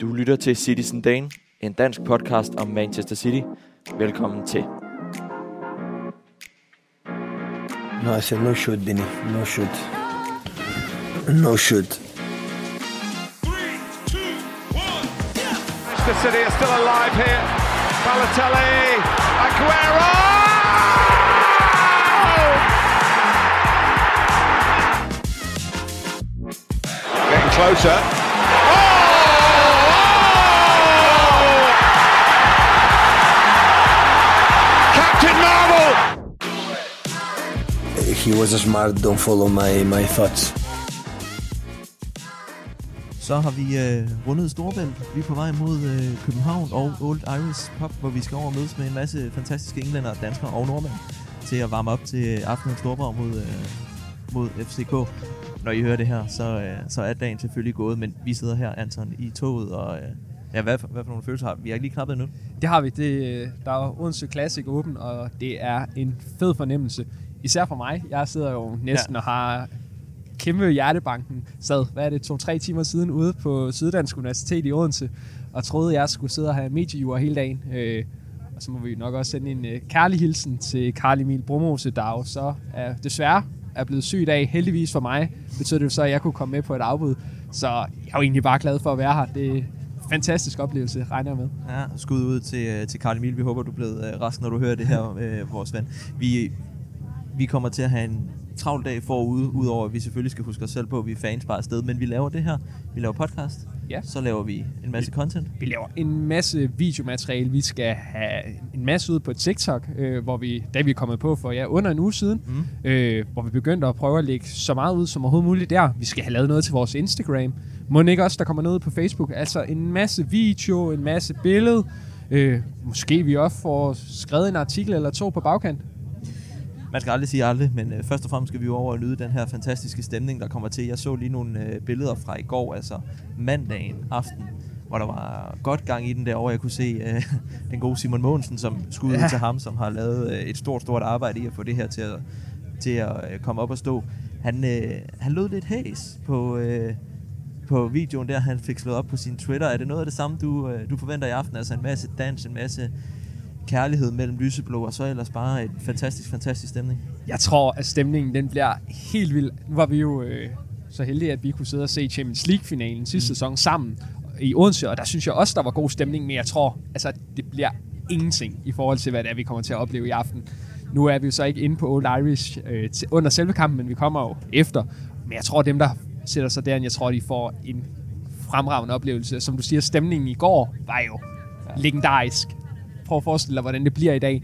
Du lytter til Cityzen Dane, en dansk podcast om Manchester City. Velkommen til. No, I said no shoot, Benny. No shoot. No shoot. 3, 2, 1. Manchester City are still alive here. Balotelli, Aguero. Getting closer. He was smart, don't follow my thoughts. Så har vi rundet Storebælt. Vi er på vej mod København og Old Irish Pub, hvor vi skal over og mødes med en masse fantastiske englænder, danskere og nordmænd til at varme op til aftenens storbrag mod FCK. Når I hører det her, så er dagen selvfølgelig gået, men vi sidder her, Anton, i toget, og hvad for nogle følelser har vi? Vi har ikke lige knappet endnu. Det har vi. Der er Odense Classic åben, og det er en fed fornemmelse. Især for mig. Jeg sidder jo næsten og har kæmpe hjertebanken. Sad, 2-3 timer siden ude på Syddansk Universitet i Odense, og troede, jeg skulle sidde og have mediejure hele dagen. Og så må vi nok også sende en kærlig hilsen til Karl Emil Bromose, der jo så desværre er blevet syg i dag. Heldigvis for mig betød det jo så, at jeg kunne komme med på et afbud. Så jeg er jo egentlig bare glad for at være her. Det er en fantastisk oplevelse, regner jeg med. Ja, skud ud til Karl Emil. Vi håber, du er blevet rask, når du hører det her, vores ven. Vi kommer til at have en travl dag forude, udover at vi selvfølgelig skal huske os selv på, at vi er fans bare afsted, men vi laver det her. Vi laver podcast, Så laver vi en masse content. Vi laver en masse videomateriale. Vi skal have en masse ud på TikTok, hvor vi, da vi er kommet på for under en uge siden, hvor vi begyndte at prøve at lægge så meget ud som overhovedet muligt der. Vi skal have lavet noget til vores Instagram. Må ikke også, der kommer noget på Facebook? Altså en masse video, en masse billede. Måske vi også får skrevet en artikel eller to på bagkant. Man skal aldrig sige aldrig, men først og fremmest skal vi jo over og nyde den her fantastiske stemning, der kommer til. Jeg så lige nogle billeder fra i går, altså mandagen aften, hvor der var godt gang i den derovre. Jeg kunne se den gode Simon Maansen, som skulle ud til ham, som har lavet et stort arbejde i at få det her til at komme op og stå. Han lød lidt hæs på videoen der, han fik slået op på sin Twitter. Er det noget af det samme, du forventer i aften? Altså en masse dans, en masse kærlighed mellem lyseblå, og så ellers bare et fantastisk stemning. Jeg tror, at stemningen den bliver helt vild. Nu var vi jo så heldige, at vi kunne sidde og se Champions League-finalen sidste sæson sammen i Odense, og der synes jeg også, der var god stemning, men jeg tror, altså, det bliver ingenting i forhold til, hvad det er, vi kommer til at opleve i aften. Nu er vi jo så ikke inde på Old Irish under selve kampen, men vi kommer jo efter. Men jeg tror, dem, der sætter sig derinde, jeg tror, de får en fremragende oplevelse. Som du siger, stemningen i går var jo legendarisk. Prøv at forestille dig, hvordan det bliver i dag.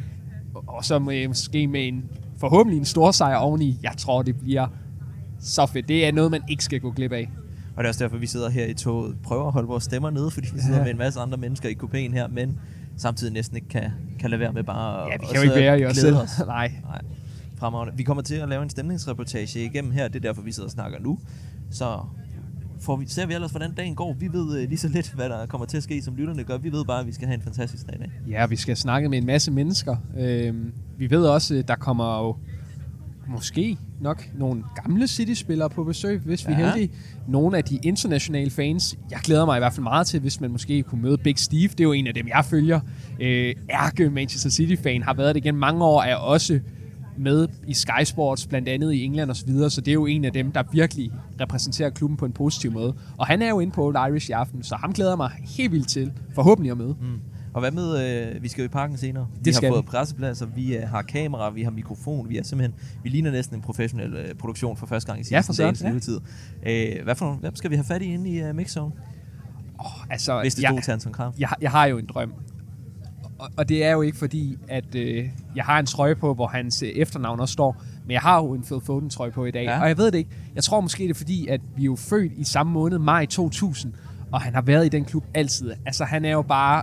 Og så måske med forhåbentlig en stor sejr oveni. Jeg tror, det bliver så fedt. Det er noget, man ikke skal gå glip af. Og det er også derfor, vi sidder her i toget, prøver at holde vores stemmer nede, fordi vi sidder med en masse andre mennesker i kupéen her, men samtidig næsten ikke kan lade være med bare at glæde os. Ja, vi kan jo ikke være i os selv. Nej. Fremragende. Vi kommer til at lave en stemningsreportage igennem her. Det er derfor, vi sidder og snakker nu. Så ser vi ellers, hvordan dagen går. Vi ved lige så lidt, hvad der kommer til at ske, som lytterne gør. Vi ved bare, at vi skal have en fantastisk dag i dag. Ja, vi skal snakke med en masse mennesker. Vi ved også, at der kommer jo måske nok nogle gamle City-spillere på besøg, hvis vi er heldige. Nogle af de internationale fans. Jeg glæder mig i hvert fald meget til, hvis man måske kunne møde Big Steve. Det er jo en af dem, jeg følger. Ærke Manchester City-fan, har været det igen mange år, er også med i Sky Sports, blandt andet i England og så videre, så det er jo en af dem, der virkelig repræsenterer klubben på en positiv måde. Og han er jo inde på Old Irish i aften, så ham glæder mig helt vildt til, forhåbentlig at møde. Mm. Og hvad med, vi skal jo i Parken senere. Vi har fået pressepladser, vi har kamera, vi har mikrofon, vi ligner næsten en professionel produktion for første gang i sidste levetid. Hvem skal vi have fat i inde i mixzone? Altså, hvis det stod til Anton Kram. Jeg har jo en drøm. Og det er jo ikke fordi, at jeg har en trøje på, hvor hans efternavn også står. Men jeg har jo en Phil Foden trøje på i dag. Ja. Og jeg ved det ikke. Jeg tror måske, det er fordi, at vi er jo født i samme måned, maj 2000. Og han har været i den klub altid. Altså han er jo bare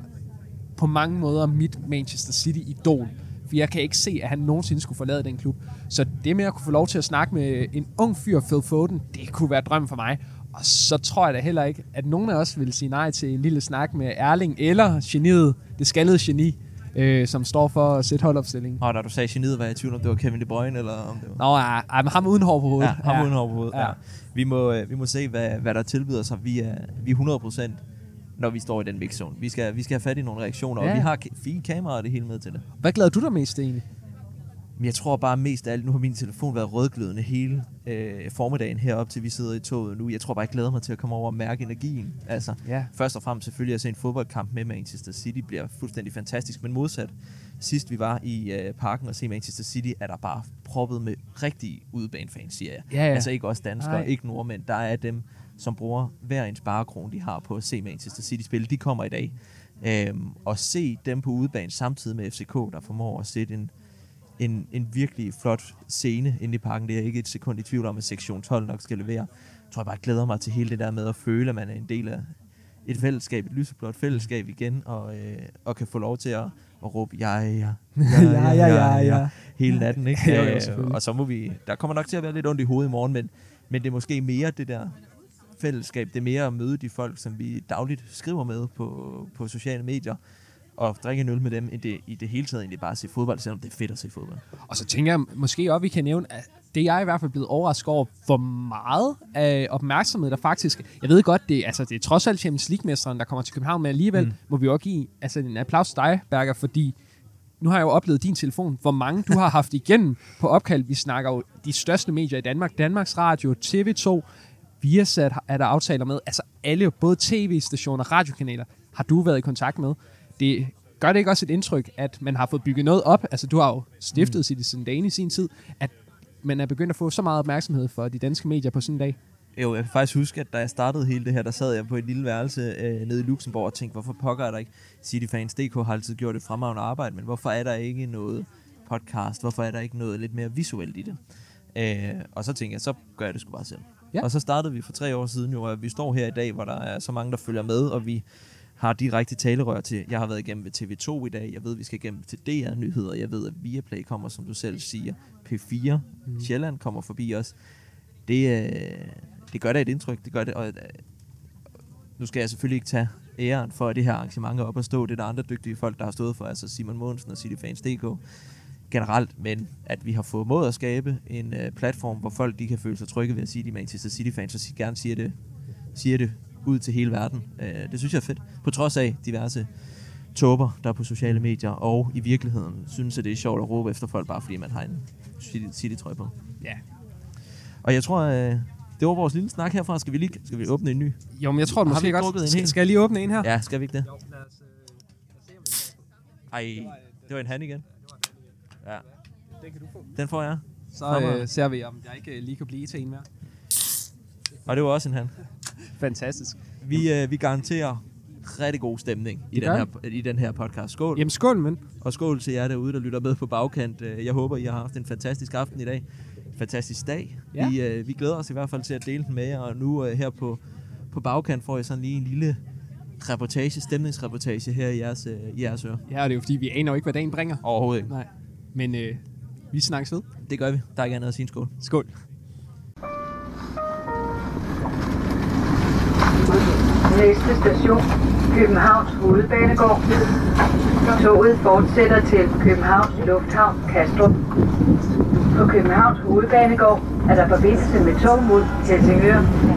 på mange måder mit Manchester City-idol. For jeg kan ikke se, at han nogensinde skulle forlade den klub. Så det med at kunne få lov til at snakke med en ung fyr, Phil Foden, det kunne være drøm for mig. Og så tror jeg da heller ikke, at nogen af os vil sige nej til en lille snak med Erling eller geniet, det skaldede geni, som står for at sætte holdopstillingen. Og da du sagde geniet, var jeg i tvivl, om det var Kevin De Bruyne, eller om det var... Nå, ham uden hår på hovedet. Ja, ham uden hår på hovedet. Ja. Vi må se, hvad der tilbyder sig. Vi er 100% når vi står i den big zone. Vi skal have fat i nogle reaktioner, og vi har fine kameraer og det hele med til det. Hvad glæder du dig mest egentlig? Jeg tror bare mest af alt, nu har min telefon været rødglødende hele formiddagen heroppe, til vi sidder i toget nu. Jeg tror bare, jeg glæder mig til at komme over og mærke energien. Altså, først og fremmest selvfølgelig at se en fodboldkamp med Manchester City bliver fuldstændig fantastisk, men modsat. Sidst vi var i Parken og se Manchester City, er der bare proppet med rigtige udebanefans, siger jeg. Ja, ja. Altså ikke også danskere, ikke nordmænd. Der er dem, som bruger hver en sparekron, de har på at se Manchester City spille. De kommer i dag. Og se dem på udebane samtidig med FCK, der formår at sætte en virkelig flot scene inde i Parken. Det er ikke et sekund i tvivl om, at sektion 12 nok skal levere. Jeg tror, jeg bare glæder mig til hele det der med at føle, at man er en del af et fællesskab, et lyseblåt fællesskab igen, og kan få lov til at råbe, ja, hele natten, ikke? Ja, og så må vi, der kommer nok til at være lidt ondt i hovedet i morgen, men det er måske mere det der fællesskab, det er mere at møde de folk, som vi dagligt skriver med på sociale medier, og drikke en øl med dem, end det i det hele taget egentlig bare at se fodbold, selvom det er fedt at se fodbold. Og så tænker jeg måske også, vi kan nævne, at det er jeg i hvert fald blevet overrasket over, hvor meget opmærksomhed der faktisk... Jeg ved godt, det er trods alt Champions League-mesteren, der kommer til København, men alligevel må vi også give en applaus til dig, Berger, fordi nu har jeg jo oplevet din telefon, hvor mange du har haft igennem på opkald. Vi snakker jo de største medier i Danmark, Danmarks Radio, TV2, Viasat er der aftaler med, altså alle, både tv-stationer og radiokanaler, har du været i kontakt med. Det gør det ikke også et indtryk, at man har fået bygget noget op? Altså, du har jo stiftet Cityzen Dane i sin tid, at man er begyndt at få så meget opmærksomhed for de danske medier på sådan en dag. Jo, jeg kan faktisk huske, at da jeg startede hele det her, der sad jeg på et lille værelse nede i Luxembourg og tænkte, hvorfor pokker er der ikke? Cityfans.dk har altid gjort et fremragende arbejde, men hvorfor er der ikke noget podcast? Hvorfor er der ikke noget lidt mere visuelt i det? Og så tænkte jeg, så gør jeg det sgu bare selv. Ja. Og så startede vi for 3 år siden jo, og vi står her i dag, hvor der er så mange, der følger med, og vi har direkte talerør til, jeg har været igennem ved TV2 i dag, jeg ved, vi skal igennem til DR-nyheder, jeg ved, at Viaplay kommer, som du selv siger, P4, Sjælland kommer forbi os. Det gør da et indtryk, det gør det, og nu skal jeg selvfølgelig ikke tage æren for, at det her arrangement er op at stå, det er der andre dygtige folk, der har stået for, altså Simon Maansen og Cityfans.dk generelt, men at vi har formået at skabe en platform, hvor folk de kan føle sig trygge ved at sige, de er Manchester Cityfans, og gerne siger det ud til hele verden. Det synes jeg er fedt. På trods af diverse tåber, der på sociale medier, og i virkeligheden synes, at det er sjovt at råbe efter folk, bare fordi man har en City-trøje på. Ja. Og jeg tror, det var vores lille snak herfra. Skal vi åbne en ny? Jo, men jeg tror, du måske godt. Skal jeg lige åbne en her? Ja, skal vi ikke det? Ej, det var en hand igen. Ja. Den kan du få. Den får jeg. Så ser vi, om jeg ikke lige kan blive til en mere. Og det var også en hand. Fantastisk. Vi garanterer rigtig god stemning i den her podcast. Skål. Jamen skål, men. Og skål til jer derude, der lytter med på bagkant. Jeg håber, I har haft en fantastisk aften i dag. Fantastisk dag. Ja. Vi glæder os i hvert fald til at dele den med jer. Og nu her på bagkant får I sådan lige en lille reportage, stemningsreportage her i jeres øre. Ja, og det er jo fordi, vi aner jo ikke, hvad dagen bringer. Overhovedet ikke. Nej. Men vi snakkes ved. Det gør vi. Der er ikke andet at sige en skål. Skål. Næste station, Københavns Hovedbanegård. Toget fortsætter til Københavns Lufthavn Kastrup. På Københavns Hovedbanegård er der forbindelse med tog mod Helsingør.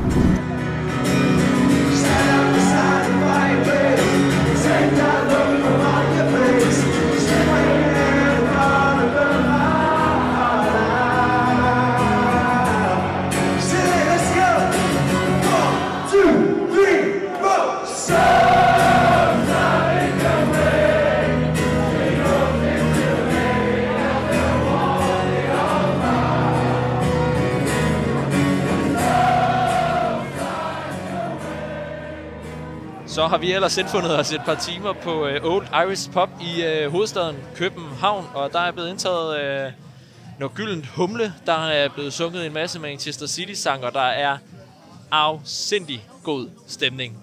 Så har vi ellers indfundet os et par timer på Old Irish Pub i hovedstaden København, og der er blevet indtaget noget gyldent humle, der er blevet sunget en masse Manchester City-sanger, der er afsindig god stemning.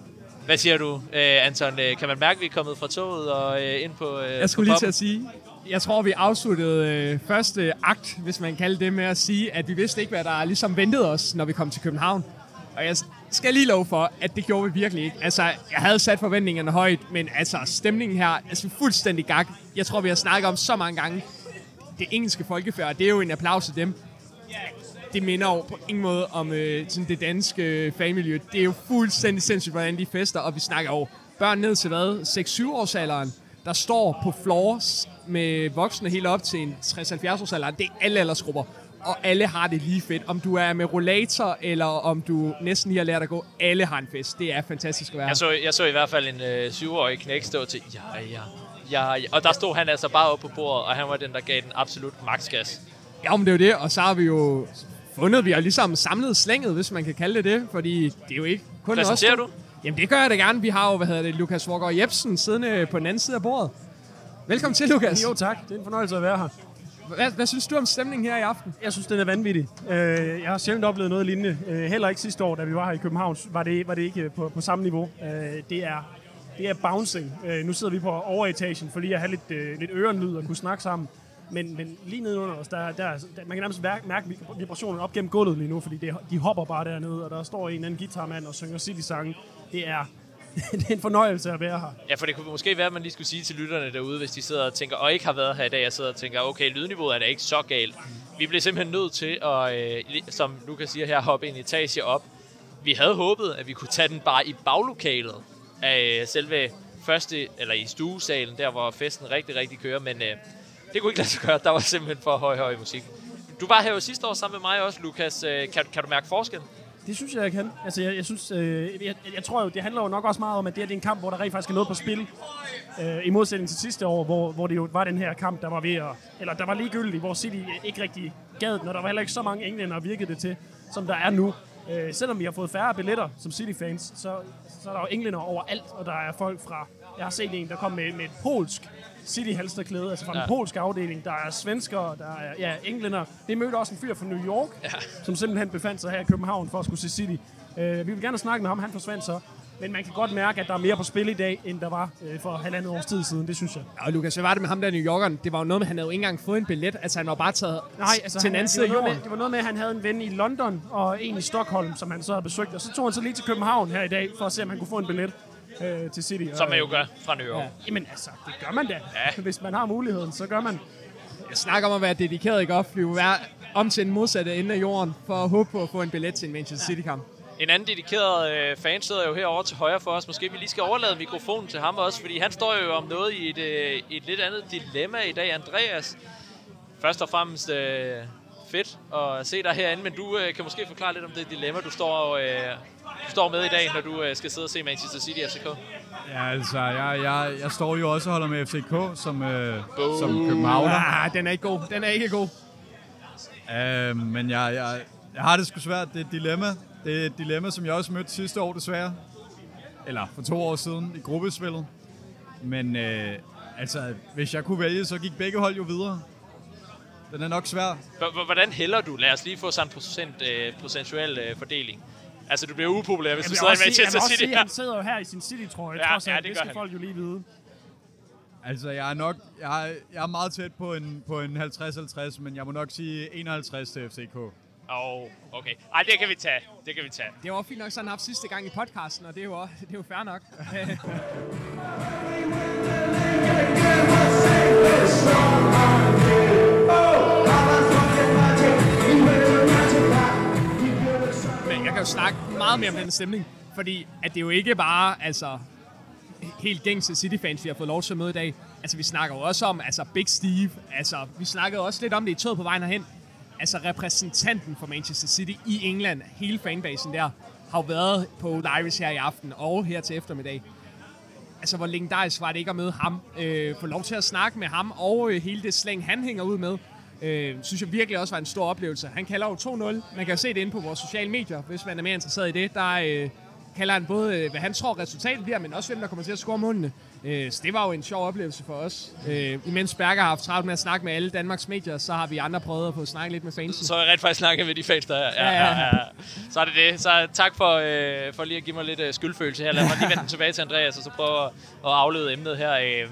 Hvad siger du, Anton? Kan man mærke, at vi er kommet fra toget og ind på Jeg skulle lige til at sige, jeg tror, vi afsluttede første akt, hvis man kalder det, med at sige, at vi vidste ikke, hvad der ligesom ventede os, når vi kom til København. Og jeg skal lige love for, at det gjorde vi virkelig ikke. Altså, jeg havde sat forventningerne højt, men altså, stemningen her, altså fuldstændig gak. Jeg tror, vi har snakket om så mange gange. Det engelske folkefærd, det er jo en applaus til dem. Det minder jo på ingen måde om sådan det danske fagmiljø. Det er jo fuldstændig sindssygt, hvordan de fester, og vi snakker jo børn ned til hvad? 6-7 års alderen, der står på floors med voksne helt op til en 60-70 års alderen. Det er alle aldersgrupper, og alle har det lige fedt. Om du er med rollator, eller om du næsten lige har lært at gå, alle har en fest. Det er fantastisk at være. Jeg så i hvert fald en 7-årig knæk stå til, ja. Og der stod han altså bare oppe på bordet, og han var den, der gav den absolut maksgas. Ja, men det er jo det, og så har vi jo fundet, vi har ligesom samlet slænget, hvis man kan kalde det det, fordi det er jo ikke kun os. Præsenterer du? Jamen det gør jeg da gerne. Vi har jo, Lukas Voergaard Jepsen siddende på den anden side af bordet. Velkommen til, Lukas. Jo tak, det er en fornøjelse at være her. Hvad synes du om stemningen her i aften? Jeg synes, den er vanvittig. Jeg har sjældent oplevet noget lignende. Heller ikke sidste år, da vi var her i København, var det ikke på samme niveau. Det er bouncing. Nu sidder vi på overetagen, for lige at have lidt ørenlyd og kunne snakke sammen. Men lige nedenunder os, der man kan nærmest mærke vibrationerne op gennem gulvet lige nu, fordi de hopper bare dernede, og der står en anden guitarmand og synger City-sange. Det er en fornøjelse at være her. Ja, for det kunne måske være, at man lige skulle sige til lytterne derude, hvis de sidder og tænker, og ikke har været her i dag, og sidder og tænker, okay, lydniveauet er da ikke så galt. Vi blev simpelthen nødt til at, som Lukas siger her, hoppe en etage op. Vi havde håbet, at vi kunne tage den bare i baglokalet af selve første, eller i stuesalen, der hvor festen rigtig, rigtig kører, men det kunne ikke lade sig gøre. Der var simpelthen for høj musik. Du var her jo sidste år sammen med mig også, Lukas. Kan du mærke forskellen? Det synes jeg kan. Altså, jeg synes, jeg tror jo, det handler jo nok også meget om, at det er en kamp, hvor der rent faktisk er noget på spil. I modsætning til sidste år, hvor det jo var den her kamp, der var ved at, eller der var ligegyldig, hvor City ikke rigtig gad den, og der var heller ikke så mange englændere virkede det til, som der er nu. Selvom vi har fået færre billetter som Cityfans, så er der jo englændere overalt, og der er folk fra. Jeg har set en, der kom med et polsk City-halsterklæde, altså fra den polske afdeling. Der er svenskere, der er englænder. Det mødte også en fyr fra New York, som simpelthen befandt sig her i København for at skulle se City. Vi vil gerne snakke med ham, han forsvandt så. Men man kan godt mærke, at der er mere på spil i dag, end der var for halvandet års tid siden, det synes jeg. Ja, og Lukas, hvad var det med ham der New Yorkeren? Det var jo noget med, han havde jo ikke engang fået en billet. Altså, han var bare taget til den anden side af jorden. Det var noget med, at han havde en ven i London og en i Stockholm, som han så havde besøgt. Og så tog han så lige til København her i dag, for at se, om han kunne få en billet til City. Som man jo gør fra New York. Ja. Jamen altså, det gør man da. Ja. Hvis man har muligheden, så gør man. Jeg snakker om at være dedikeret, ikke at flyve om til den modsatte ende af jorden, for at håbe på at få en billet til en Manchester City-kamp. En anden dedikeret fan sidder jo herovre til højre for os. Måske vi lige skal overlade mikrofonen til ham også, fordi han står jo om noget i et lidt andet dilemma i dag. Andreas, først og fremmest fedt at se dig herinde, men du kan måske forklare lidt om det dilemma, du står med i dag, når du skal sidde og se Manchester City FCK. Ja, altså, jeg står jo også og holder med FCK som københavner. Ah, den er ikke god. Men jeg har det sgu svært. Det er et dilemma. Det er et dilemma, som jeg også mødte sidste år, desværre. Eller for 2 år siden i gruppespillet. Men altså, hvis jeg kunne vælge, så gik begge hold jo videre. Den er nok svær. Hvordan hælder du? Lad os lige få sådan en procentuel fordeling. Altså, du bliver upopulær, hvis du sidder i Manchester City. Han sidder jo her i sin City-trøje, trods alt. Det skal folk jo lige vide. Altså, jeg er meget tæt på en 50-50, men jeg må nok sige 51 til FCK. Okay. Ej, det kan vi tage. Det var fint nok sådan haft sidste gang i podcasten, og det er jo fair nok. Men jeg kan jo snakke meget mere om den stemning, fordi at det er jo ikke bare altså helt gængse Cityfans, vi har fået lov til at møde i dag. Altså, vi snakker jo også om Big Steve. Altså, vi snakkede også lidt om det i toget på vejen herhen. Altså repræsentanten for Manchester City i England, hele fanbasen der, har været på Old Irish her i aften og her til eftermiddag. Altså hvor legendarisk var det ikke at møde ham, få lov til at snakke med ham og hele det slæng, han hænger ud med, synes jeg virkelig også var en stor oplevelse. Han kalder jo 2-0, man kan se det inde på vores sociale medier, hvis man er mere interesseret i det. Der kalder han både, hvad han tror resultatet bliver, men også hvem der kommer til at score målene. Så det var jo en sjov oplevelse for os. Imens Berger har haft travlt med at snakke med alle Danmarks medier, så har vi andre prøvet at få snakket lidt med fansen. Så har jeg rent faktisk snakket med de fans, der er. Ja. Så er det det. Så tak for lige at give mig lidt skyldfølelse her. Lad mig lige vende tilbage til Andreas, og så prøve at aflede emnet her.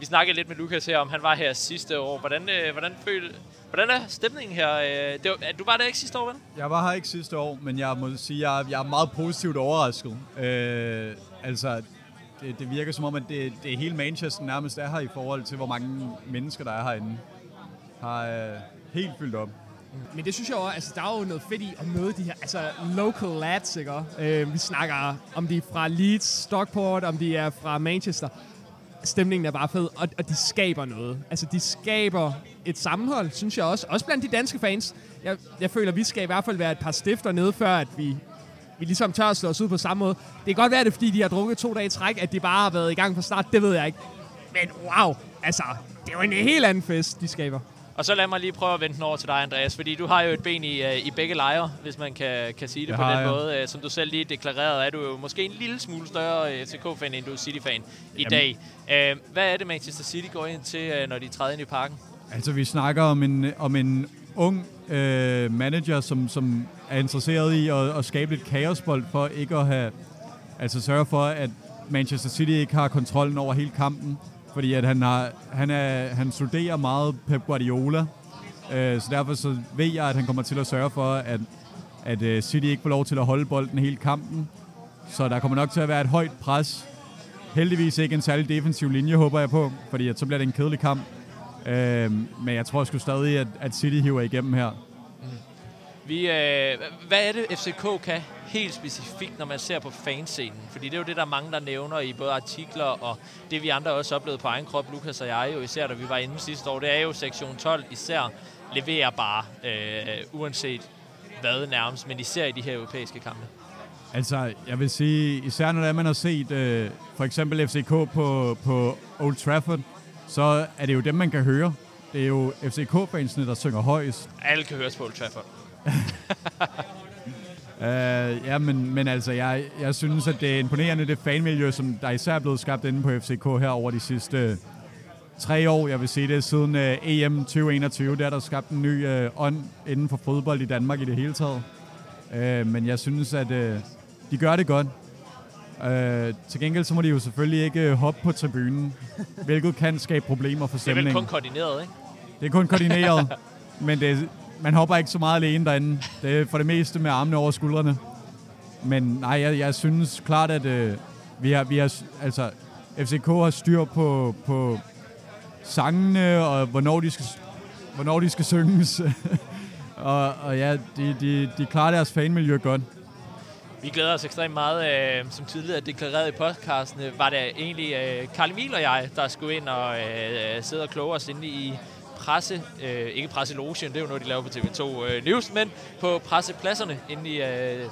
Vi snakkede lidt med Lukas her, om han var her sidste år. Hvordan er stemningen her? Du var der ikke sidste år, vel? Jeg var her ikke sidste år, men jeg må sige, at jeg er meget positivt overrasket. Det virker som om, at det hele Manchester nærmest er her i forhold til, hvor mange mennesker, der er herinde. Har helt fyldt op. Men det synes jeg også, altså der er jo noget fedt i at møde de her altså, local lads, ikke? Vi snakker om de er fra Leeds, Stockport, om de er fra Manchester. Stemningen er bare fed, og de skaber noget. Altså de skaber et sammenhold, synes jeg også. Også blandt de danske fans. Jeg føler, vi skal i hvert fald være et par stifter nede, før at vi ligesom tør at slå os ud på samme måde. Det kan godt være, det fordi de har drukket 2 dage i træk, at de bare har været i gang fra start. Det ved jeg ikke. Men wow, altså det er jo en helt anden fest, de skaber. Og så lad mig lige prøve at vente over til dig, Andreas, fordi du har jo et ben i begge lejre, hvis man kan sige det jeg på den måde. Som du selv lige deklarerede, er du jo måske en lille smule større FCK-fan, end du er City-fan i dag. Hvad er det, Manchester City går ind til, når de træder ind i Parken? Altså, vi snakker om en ung manager, som er interesseret i at skabe lidt kaosbold for ikke at have... Altså, sørge for, at Manchester City ikke har kontrollen over hele kampen. Fordi at han studerer meget Pep Guardiola, så derfor så ved jeg, at han kommer til at sørge for, at City ikke får lov til at holde bolden hele kampen. Så der kommer nok til at være et højt pres. Heldigvis ikke en særlig defensiv linje, håber jeg på, fordi at så bliver det en kedelig kamp. Men jeg tror sgu stadig, at City hiver igennem her. Hvad er det, FCK kan helt specifikt, når man ser på fanscenen? Fordi det er jo det, der mange, der nævner i både artikler og det, vi andre også oplevede på egen krop, Lukas og jeg jo især, da vi var inde sidste år. Det er jo sektion 12 især leverer bare, uanset hvad nærmest, men især i de her europæiske kampe. Altså, jeg vil sige, især når man har set for eksempel FCK på Old Trafford, så er det jo dem, man kan høre. Det er jo FCK-fansene, der synger højst. Alle kan høres på Old Trafford. Men altså jeg synes, at det er imponerende, det fanmiljø, som der især er blevet skabt inde på FCK her over de sidste 3 år. Jeg vil sige det siden EM 2021, der skabt en ny ånd inden for fodbold i Danmark i det hele taget. Men jeg synes, at de gør det godt. Til gengæld så må de jo selvfølgelig ikke hoppe på tribunen, hvilket kan skabe problemer for stemningen. Det er vel kun koordineret, ikke? Det er kun koordineret, men man hopper ikke så meget alene derinde. Det er for det meste med armene over skuldrene. Men nej, jeg synes klart, at vi har FCK har styr på sangene, og hvornår de skal synges. De klarer deres fanmiljø godt. Vi glæder os ekstremt meget, som tidligere deklareret i podcasten. Var det egentlig Karl Emil og jeg, der skulle ind og sidde og kloge os inde i presselogen, det er jo noget, de laver på TV2 News, men på pressepladserne inde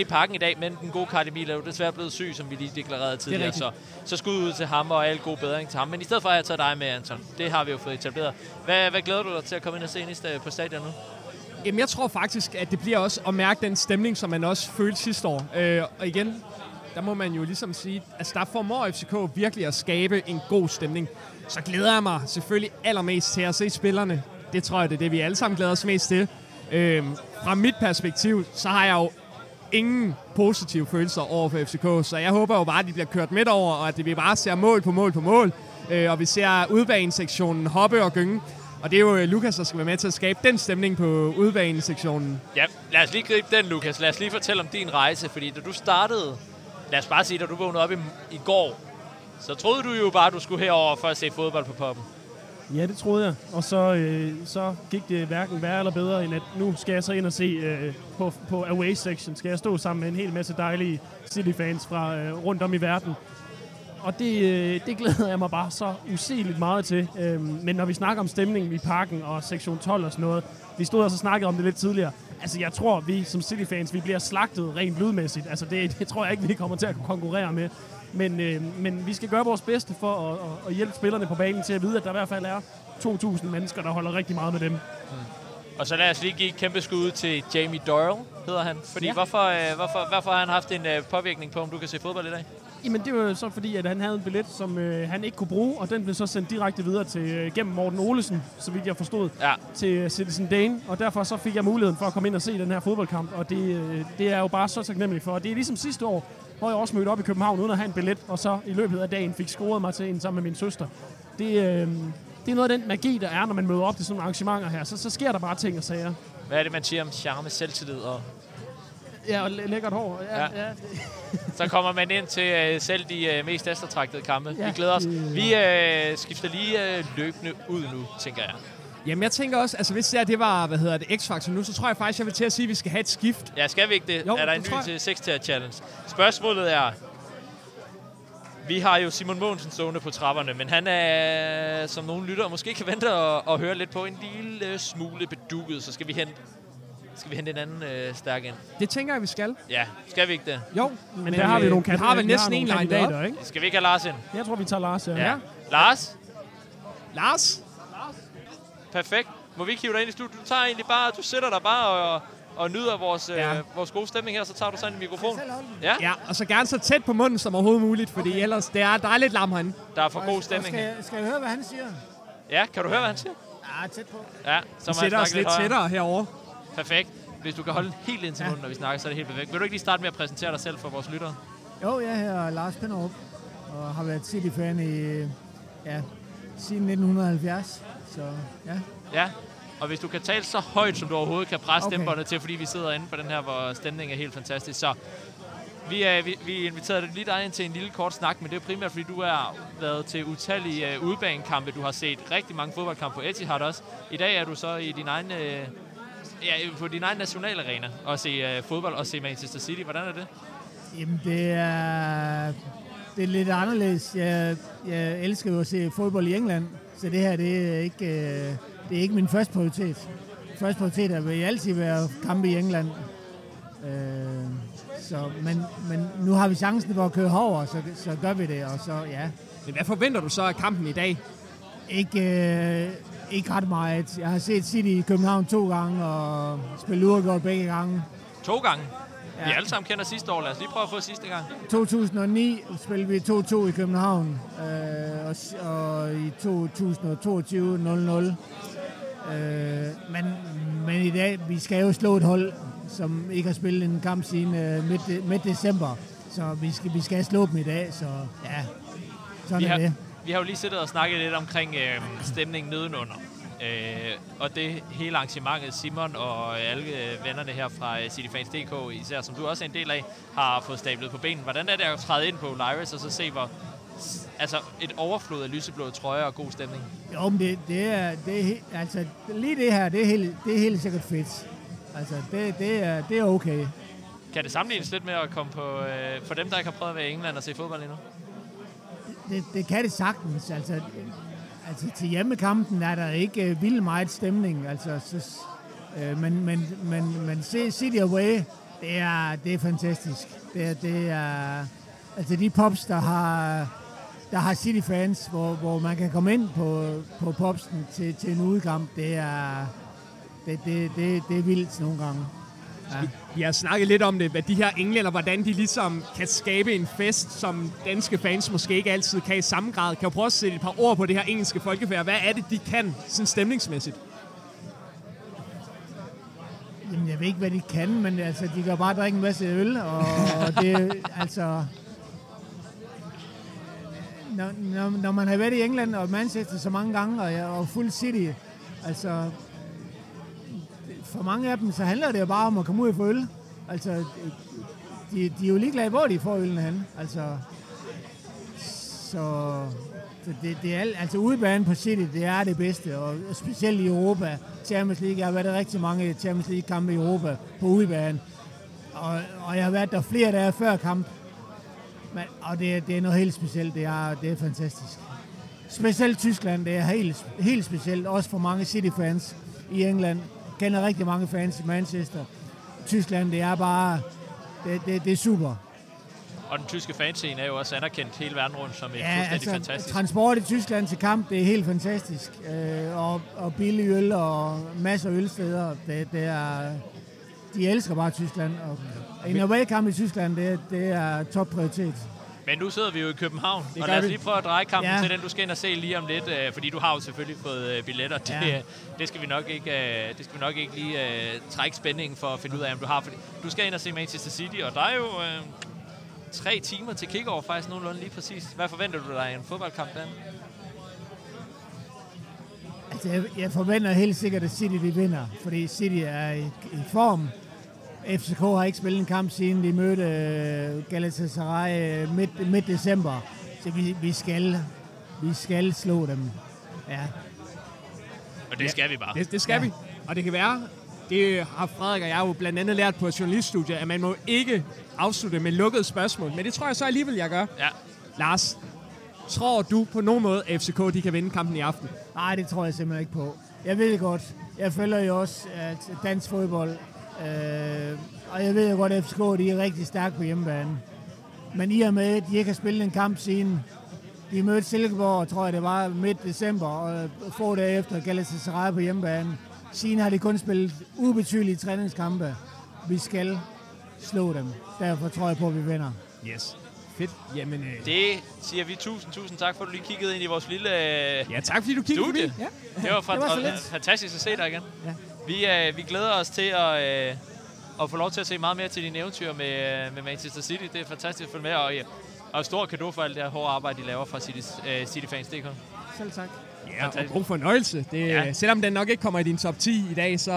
i Parken i dag, men den gode Karl Emil er jo desværre blevet syg, som vi lige deklarerede tidligere, så skud ud til ham og al god bedring til ham, men i stedet for har jeg taget dig med, Anton. Det har vi jo fået etableret. Hvad glæder du dig til at komme ind og se næste på stadion nu? Jamen, jeg tror faktisk, at det bliver også at mærke den stemning, som man også følte sidste år. Og igen, der må man jo ligesom sige, altså der formår FCK virkelig at skabe en god stemning. Så glæder jeg mig selvfølgelig allermest til at se spillerne. Det tror jeg, det er det, vi alle sammen glæder os mest til. Fra mit perspektiv, så har jeg jo ingen positive følelser over for FCK, så jeg håber jo bare, at de bliver kørt midt over, og at vi bare ser mål på mål på mål, og vi ser udbanesektionen hoppe og gynge. Og det er jo Lukas, der skal være med til at skabe den stemning på udbanesektionen. Ja, lad os lige gribe den, Lukas. Lad os lige fortælle om din rejse, fordi da du startede, lad os bare sige, da du vågnede op i går, så troede du jo bare, at du skulle herover for at se fodbold på poppen. Ja, det troede jeg. Og så gik det hverken værre eller bedre, end at nu skal jeg så ind og se på away-section. Skal jeg stå sammen med en hel masse dejlige City-fans fra rundt om i verden. Og det glæder jeg mig bare så usigeligt meget til. Men når vi snakker om stemningen i Parken og sektion 12 og sådan noget, vi stod og så snakkede om det lidt tidligere. Altså, jeg tror, vi som City-fans, vi bliver slagtet rent lydmæssigt. Altså, det tror jeg ikke, vi kommer til at konkurrere med. Men vi skal gøre vores bedste for at hjælpe spillerne på banen til at vide, at der i hvert fald er 2.000 mennesker, der holder rigtig meget med dem. Og så lad os lige give et kæmpe skud til Jamie Doyle, hedder han. Fordi ja. Hvorfor har han haft en påvirkning på, om du kan se fodbold i dag? Jamen, det var så fordi, at han havde en billet, som han ikke kunne bruge, og den blev så sendt direkte videre gennem Morten Olesen, så vidt jeg forstod, ja, til Cityzen Dane. Og derfor så fik jeg muligheden for at komme ind og se den her fodboldkamp, og det er jo bare så taknemmelig for. Og det er ligesom sidste år, hvor jeg også mødte op i København uden at have en billet, og så i løbet af dagen fik scoret mig til en sammen med min søster. Det er noget af den magi, der er, når man møder op til sådan nogle arrangementer her. Så sker der bare ting og sager. Hvad er det, man siger om charme, selvtillid og... Ja, og lækkert hår. Ja. Så kommer man ind til selv de mest eftertragtede kampe. Ja. Vi glæder os. Vi skifter lige løbende ud nu, tænker jeg. Jamen, jeg tænker også, altså hvis det var, X-Factor nu, så tror jeg faktisk, jeg vil til at sige, at vi skal have et skift. Ja, skal vi ikke det? Jo, er der en ny til 6 challenge? Spørgsmålet er, vi har jo Simon Maansen stående på trapperne, men han er, som nogle lytter, måske kan vente og høre lidt på, en lille smule bedugget, så skal vi hente en anden stærk ind. Det tænker jeg, vi skal. Ja, skal vi ikke det? Jo, men der har vi nogle kandidater. Vi har vel næsten en line deroppe, ikke? Skal vi ikke have Lars ind? Jeg tror, vi tager Lars, ja. Lars? Perfekt. Må vi hive dig ind i studiet? Du tager egentlig bare, du sætter dig bare og nyder vores gode stemning her, så tager du sådan en mikrofon. Ja, og så gerne så tæt på munden som overhovedet muligt, fordi ellers der er lidt larm herinde. Der er for god stemning. Skal jeg høre, hvad han siger? Ja, kan du høre, hvad han siger? Ja, tæt på. Ja, så må jeg snakke lidt tættere herovre. Perfekt. Hvis du kan holde helt ind til munden, når vi snakker, så er det helt perfekt. Vil du ikke lige starte med at præsentere dig selv for vores lyttere? Jo, jeg hedder Lars Pinderup, og har været City-fan siden 1970. Så, ja, og hvis du kan tale så højt, som du overhovedet kan presse stemmerne til, fordi vi sidder inde på den her, hvor stemningen er helt fantastisk. Så vi inviterede dig lige derind til en lille kort snak, men det er primært, fordi du har været til utallige udbanekampe. Du har set rigtig mange fodboldkampe på Etihad også. I dag er du så i din egen... på din egen nationalarena og se fodbold og se Manchester City. Hvordan er det? Jamen, det er lidt anderledes. Jeg elsker jo at se fodbold i England, så det her, det er ikke min første prioritet. Første prioritet er, vil jeg altid være kampe i England. Men nu har vi chancen for at køre over, så gør vi det, og så ja. Men hvad forventer du så af kampen i dag? Ikke ret meget. Jeg har set City i København 2 gange, og spillet Uregård begge gange. 2 gange? Ja. Vi alle sammen kender sidste år. Lad os lige prøve at få sidste gang. 2009 spillede vi 2-2 i København, og i 2022 0-0. Men i dag, vi skal jo slå et hold, som ikke har spillet en kamp siden midt december. Så vi skal slå dem i dag, så ja, sådan er det. Vi har jo lige siddet og snakket lidt omkring stemningen nedenunder, og det hele arrangementet, Simon og alle vennerne her fra Cityfans.dk, især som du også er en del af, har fået stablet på benen. Hvordan er det at træde ind på Old Irish og så se, hvor et overflod af lyseblå trøjer og god stemning? Jo, men det er lige det her, det er helt sikkert fedt. Altså, det er okay. Kan det sammenlignes lidt med at komme på, for dem, der ikke har prøvet at være i England og se fodbold endnu? Det kan det sagtens. Altså til hjemmekampen er der ikke vildt meget stemning. Altså, men City away, det er fantastisk. Det er altså de pubs, der har City fans, hvor man kan komme ind på pubsen til en udekamp. Det er vildt nogle gange. Ja. Vi har snakket lidt om det, hvad de her englænder, hvordan de ligesom kan skabe en fest, som danske fans måske ikke altid kan i samme grad. Kan du prøve at sætte et par ord på det her engelske folkefærd? Hvad er det, de kan, sådan stemningsmæssigt? Jamen, jeg ved ikke, hvad de kan, men altså, de kan bare drikke en masse øl, og det altså... Når man har været i England og Manchester så mange gange, og Full City, altså... For mange af dem, så handler det jo bare om at komme ud og få øl. Altså, de er jo ligeglade, hvor de får ølene henne. Altså, så det er altså udebanen på City, det er det bedste. Og specielt i Europa. Champions League, jeg har været rigtig mange Champions League-kampe i Europa på udebanen. Og jeg har været der flere dage før kamp. Men, og det er noget helt specielt. Det er fantastisk. Specielt Tyskland, det er helt specielt. Også for mange City-fans i England. Jeg kender rigtig mange fans i Manchester. Tyskland, det er bare... Det er super. Og den tyske fanscene er jo også anerkendt hele verden rundt som et fuldstændig fantastisk. Transport i Tyskland til kamp, det er helt fantastisk. Og billig øl og masser af ølsteder. De elsker bare Tyskland. Og en away-kamp i Tyskland, det er topprioritet. Men nu sidder vi jo i København, og lad os lige prøve at dreje kampen til den, du skal ind og se lige om lidt, fordi du har jo selvfølgelig fået billetter. Det skal vi nok ikke lige trække spændingen for at finde ud af, om du har. Fordi du skal ind og se Manchester City, og der er jo 3 timer til kick-off faktisk nogenlunde lige præcis. Hvad forventer du dig af en fodboldkamp derinde? Altså, jeg forventer helt sikkert, at City de vinder, fordi City er i form. FCK har ikke spillet en kamp siden de mødte Galatasaray midt december, så vi skal slå dem. Ja. Og det skal vi bare. Det skal vi. Og det kan være, det har Frederik og jeg jo blandt andet lært på journaliststudiet, at man må ikke afslutte med lukkede spørgsmål. Men det tror jeg så alligevel, jeg gør. Ja. Lars, tror du på nogen måde, at FCK de kan vinde kampen i aften? Nej, det tror jeg simpelthen ikke på. Jeg ved godt. Jeg følger jo også dansk fodbold. Og jeg ved jo godt, at FCK de er rigtig stærke på hjemmebane. Men i og med, at de ikke har spillet en kamp siden de mødte Silkeborg, tror jeg det var midt december, og få dage efter Galatasaray på hjemmebane. Siden har de kun spillet ubetydelige træningskampe. Vi skal slå dem. Derfor tror jeg på, at vi vinder. Yes. Fedt. Jamen, det siger vi tusind tak, for at du lige kiggede ind i vores lille ja, tak fordi du kiggede studie. Ja. Det var, fantastisk at se dig igen. Ja. Vi glæder os til at... og få lov til at se meget mere til dine eventyr med Manchester City. Det er fantastisk at følge med, og stor cadeau for alt det her hårde arbejde, de laver fra Cityfans.dk. Selv tak. Ja, og god fornøjelse. Det, ja. Selvom den nok ikke kommer i din top 10 i dag, så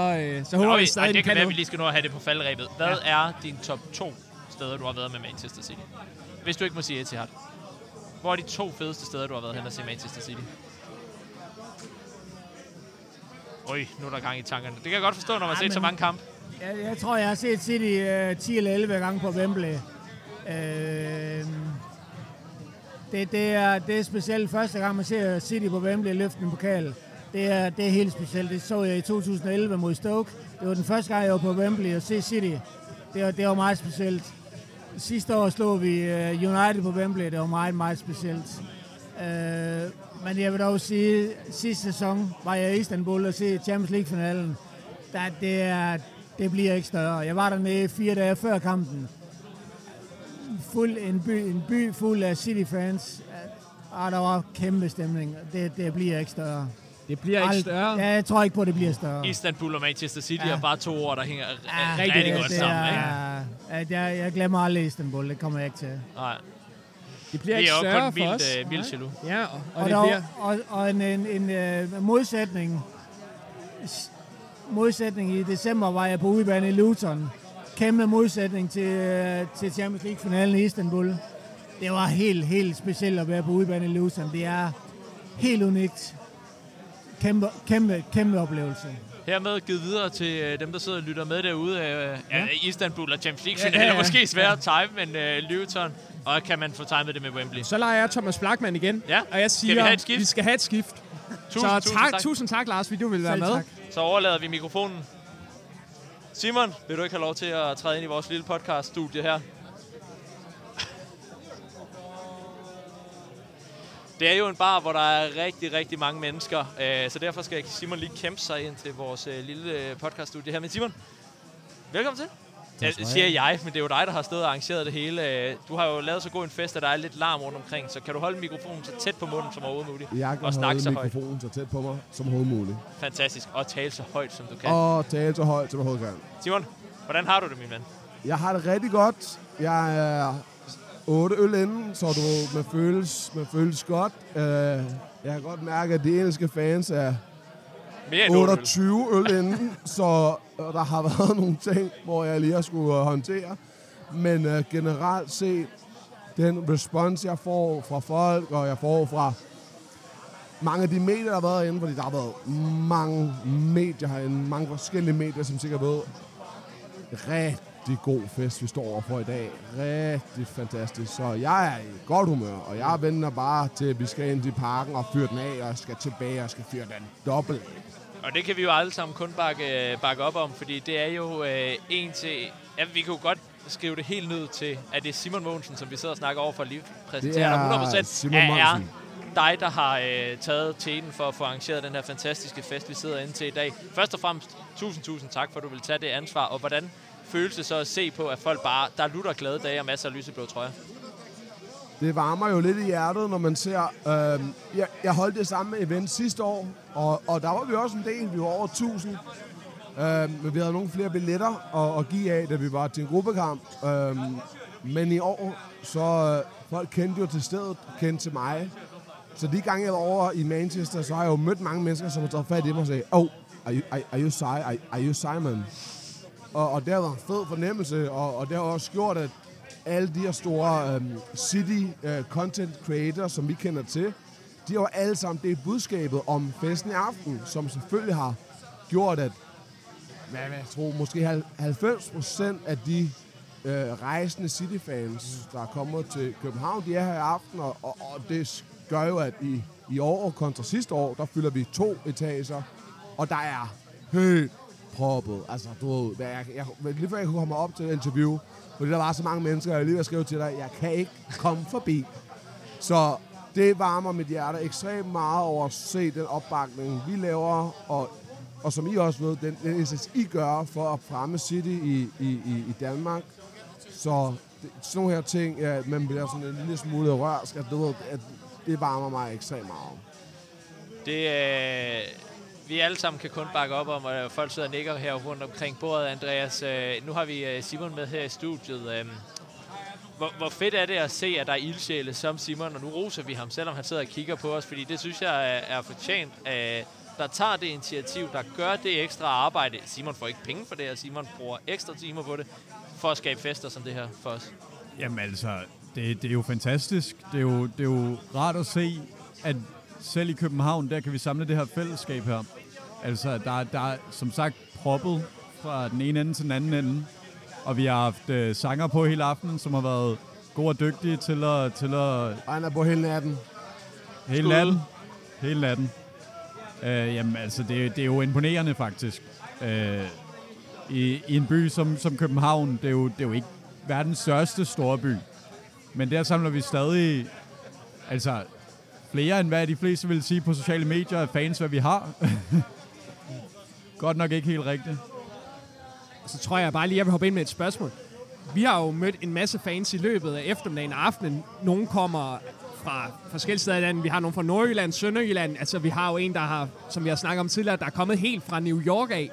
håber vi stadig, det kan være, vi lige skal nå at have det på faldrebet. Hvad er din top 2 steder, du har været med Manchester City? Hvis du ikke må sige Etihad. Hvor er de 2 fedeste steder, du har været hen og se Manchester City? Nu er der gang i tankerne. Det kan jeg godt forstå, når man har set så mange kampe. Jeg tror, jeg har set City 10 eller 11 gange på Wembley. Det er specielt første gang, man ser City på Wembley løfte en pokal. Det er helt specielt. Det så jeg i 2011 mod Stoke. Det var den første gang, jeg var på Wembley og se City. Det var meget specielt. Sidste år slog vi United på Wembley. Det var meget, meget specielt. Men jeg vil dog sige, at sidste sæson var jeg i Istanbul og se Champions League-finalen. Det bliver ikke større. Jeg var dernede 4 dage før kampen. En by fuld af City-fans. Der var kæmpe stemning. Det bliver ikke større. Det bliver ikke større? Ja, jeg tror ikke på, at det bliver større. Istanbul og Manchester City er bare 2 år, der hænger rigtig godt sammen. Jeg glemmer aldrig Istanbul. Det kommer jeg ikke til. Nej. Det bliver ikke større for os. Det er jo kun vildt, ja, og det bliver... Og en modsætning... Modsætning i december var jeg på udebane i Luton. Kæmpe modsætning til Champions League-finalen i Istanbul. Det var helt, helt specielt at være på udebane i Luton. Det er helt unikt. Kæmpe oplevelse. Hermed givet videre til dem, der sidder og lytter med derude. Istanbul og Champions League-finalen er måske svært at time, men Luton. Og kan man få timet det med Wembley? Så leger jeg Thomas Blachmann igen. Ja. Og jeg siger, vi skal have et skift. Tusind tak, Lars, fordi du ville være med. Tak. Så overlader vi mikrofonen. Simon, vil du ikke have lov til at træde ind i vores lille podcaststudie her? Det er jo en bar, hvor der er rigtig, rigtig mange mennesker. Så derfor skal Simon lige kæmpe sig ind til vores lille podcaststudie her. Men Simon, velkommen til. Det siger jeg, men det er jo dig, der har stået og arrangeret det hele. Du har jo lavet så god en fest, at der er lidt larm rundt omkring. Så kan du holde mikrofonen så tæt på munden som overhovedet muligt? Jeg kan holde mikrofonen så tæt på mig som overhovedet muligt. Fantastisk. Og tale så højt, som du kan. Og tale så højt, som du overhovedet kan. Simon, hvordan har du det, min ven? Jeg har det rigtig godt. Jeg er 8 øl inden, så man føles godt. Jeg kan godt mærke, at de engelske fans er... 28 øl inden, så der har været nogle ting, hvor jeg lige har skulle håndtere. Men generelt set, den respons, jeg får fra folk, og jeg får fra mange af de medier, der har været inde, fordi der har været mange medier herinde, mange forskellige medier, som sikkert ved. Rigtig god fest, vi står overfor i dag. Rigtig fantastisk. Så jeg er i godt humør, og jeg venter bare til, at vi skal ind i parken og fyre den af, og skal tilbage og skal fyre den dobbelt. Og det kan vi jo alle sammen kun bakke op om, fordi det er jo en til... Ja, vi kan jo godt skrive det helt ned til, at det er Simon Maansen, som vi sidder og snakker over for at lige præsentere dig. 100% er dig, der har taget teten for at få arrangeret den her fantastiske fest, vi sidder inde til i dag. Først og fremmest, tusind tak, for at du vil tage det ansvar. Og hvordan føles det så at se på, at folk bare... Der lutter glade dage og masser af lyseblå trøjer. Det varmer jo lidt i hjertet, når man ser... Jeg holdt det samme event sidste år, og der var vi også en del. Vi var over 1000. Men vi havde nogle flere billetter at give af, da vi var til en gruppekamp. Men i år, så folk kendte jo til stedet, kendte til mig. Så de gange, jeg var over i Manchester, så har jeg jo mødt mange mennesker, som har taget fat i mig og sagde, are you Simon? Og det var en fed fornemmelse, og det har også gjort, at alle de her store city content creators, som vi kender til, de har alle sammen delt budskabet om festen i aften, som selvfølgelig har gjort, at jeg tror måske 90% af de rejsende Cityfans, der er kommet til København, de er her i aften, og det gør jo, at i år kontra sidste år, der fylder vi 2 etager, og der er helt proppet. Altså, du ved, jeg, lige før jeg kunne komme op til et interview, fordi der var så mange mennesker, jeg lige har skrevet til dig, jeg kan ikke komme forbi. Så det varmer mit hjerte ekstremt meget over at se den opbakning, vi laver, og som I også ved, den indsats, I gør for at fremme City i Danmark. Så sådan nogle her ting, ja, man bliver sådan en lille smule rørsk, at det varmer mig ekstremt meget. Det vi alle sammen kan kun bakke op om, og folk sidder og nikker her rundt omkring bordet, Andreas. Nu har vi Simon med her i studiet. Hvor fedt er det at se, at der er ildsjæle som Simon, og nu roser vi ham, selvom han sidder og kigger på os, fordi det synes jeg er fortjent. Der tager det initiativ, der gør det ekstra arbejde. Simon får ikke penge for det, og Simon bruger ekstra timer på det, for at skabe fester som det her for os. Jamen altså, det er jo fantastisk. Det er jo rart at se, at selv i København, der kan vi samle det her fællesskab her. Altså, der er som sagt proppet fra den ene ende til den anden ende. Og vi har haft sanger på hele aftenen, som har været gode og dygtige til at... Ejner på hele natten. Hele natten. Jamen, altså, det er jo imponerende, faktisk. I en by som København, det er jo ikke verdens største store by. Men der samler vi stadig... Altså, flere end hvad de fleste vil sige på sociale medier er fans, hvad vi har. Godt nok ikke helt rigtigt. Så tror jeg bare lige, jeg vil hoppe ind med et spørgsmål. Vi har jo mødt en masse fans i løbet af eftermiddagen og aftenen. Nogle kommer fra forskellige steder i landet. Vi har nogle fra Nordjylland, Sønderjylland. Altså, vi har jo en, der har, som vi har snakket om tidligere, der er kommet helt fra New York af.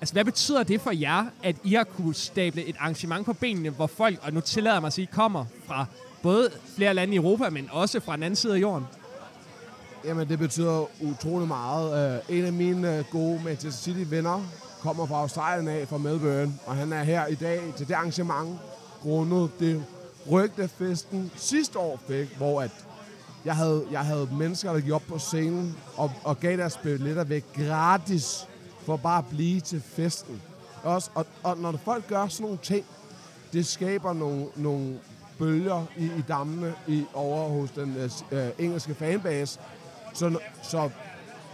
Altså, hvad betyder det for jer, at I har kunne stable et arrangement på benene, hvor folk, og nu tillader jeg mig at sige, kommer fra både flere lande i Europa, men også fra den anden side af jorden? Jamen, det betyder utrolig meget. En af mine gode Manchester City-venner kommer fra Australien af, fra Melbourne, og han er her i dag til det arrangement, grundet det rygtefesten sidste år fik, hvor at jeg havde mennesker, der gik op på scenen og gav deres billetter væk gratis, for bare at blive til festen. Og når folk gør sådan nogle ting, det skaber nogle bølger i dammene over hos den engelske fanbase. Så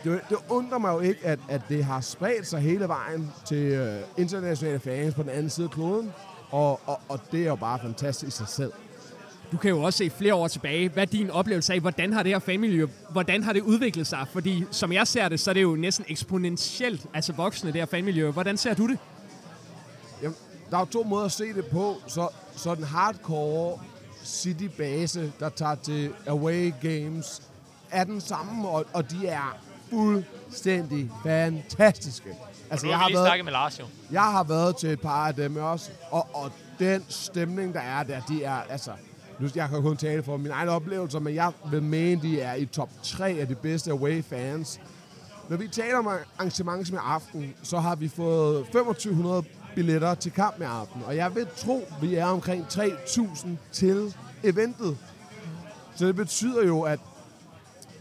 det undrer mig jo ikke, at det har spredt sig hele vejen til internationale fans på den anden side af kloden. Og det er jo bare fantastisk i sig selv. Du kan jo også se flere år tilbage, hvad din oplevelse af, hvordan har det her familie, hvordan har det udviklet sig? Fordi som jeg ser det, så er det jo næsten eksponentielt, altså voksende det her familie. Hvordan ser du det? Jamen, der er jo 2 måder at se det på. Så den hardcore City-base, der tager til away games, er den samme, og de er fuldstændig fantastiske. Altså, jeg har snakket med Lars, jo. Jeg har været til et par af dem også, og den stemning, der er der, de er, altså, nu jeg kan kun tale for mine egne oplevelser, men jeg vil mene, de er i top 3 af de bedste away-fans. Når vi taler om arrangementer med aften, så har vi fået 2500 billetter til kamp med aften, og jeg vil tro, vi er omkring 3000 til eventet. Så det betyder jo, at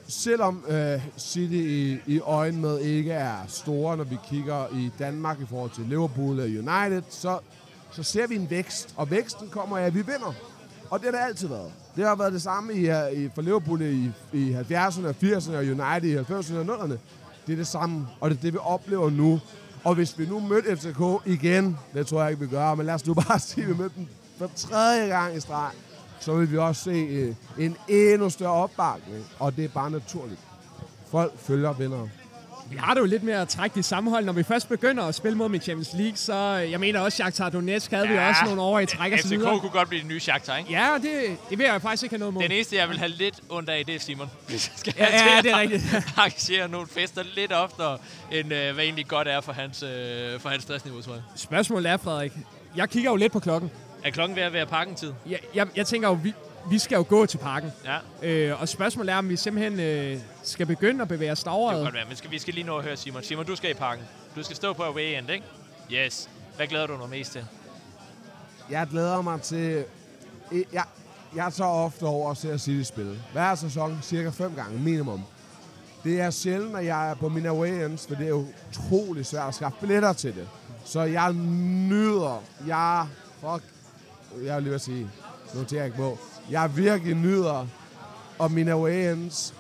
selvom City i øjenmed ikke er store, når vi kigger i Danmark i forhold til Liverpool og United, så ser vi en vækst, og væksten kommer af, at vi vinder. Og det har det altid været. Det har været det samme for Liverpool i 70'erne, 80'erne og United i 90'erne og 00'erne. Det er det samme, og det er det, vi oplever nu. Og hvis vi nu mødte FCK igen, det tror jeg ikke, vi gør, men lad os nu bare sige, at vi mødte dem for 3. gang i streg, så vil vi også se en endnu større opbakning, og det er bare naturligt. Folk følger vindere. Vi har det jo lidt mere at trække i sammenhold. Når vi først begynder at spille mod med Champions League, så jeg mener også, at Shakhtar Donetsk havde vi også nogle år i træk og så videre. FCK kunne godt blive den nye Shakhtar, ikke? Ja, det vil jeg faktisk ikke have noget mod. Den eneste, jeg vil have lidt ondt af, det er Simon. Hvis jeg skal det er rigtigt. Arrangere nogle fester lidt oftere, end hvad egentlig godt er for hans stressniveau, tror jeg. Spørgsmålet er, Frederik. Jeg kigger jo lidt på klokken. Er klokken ved at være parkentid? Ja, jeg tænker jo, vi skal jo gå til parken. Ja. Og spørgsmålet er, om vi simpelthen skal begynde at bevæge os derovre. Det kan godt være, men vi skal lige nå at høre Simon. Simon, du skal i parken. Du skal stå på away end, ikke? Yes. Hvad glæder du dig mest til? Jeg glæder mig til... Jeg jeg tager ofte over og ser City spille. Hver sæson cirka 5 gange minimum. Det er sjældent, at jeg er på mine away-ends, for det er jo utrolig svært at skaffe billetter til det. Så jeg nyder. Jeg vil lige sige, noterer ikke på. Jeg virkelig nyder og mine away-ends,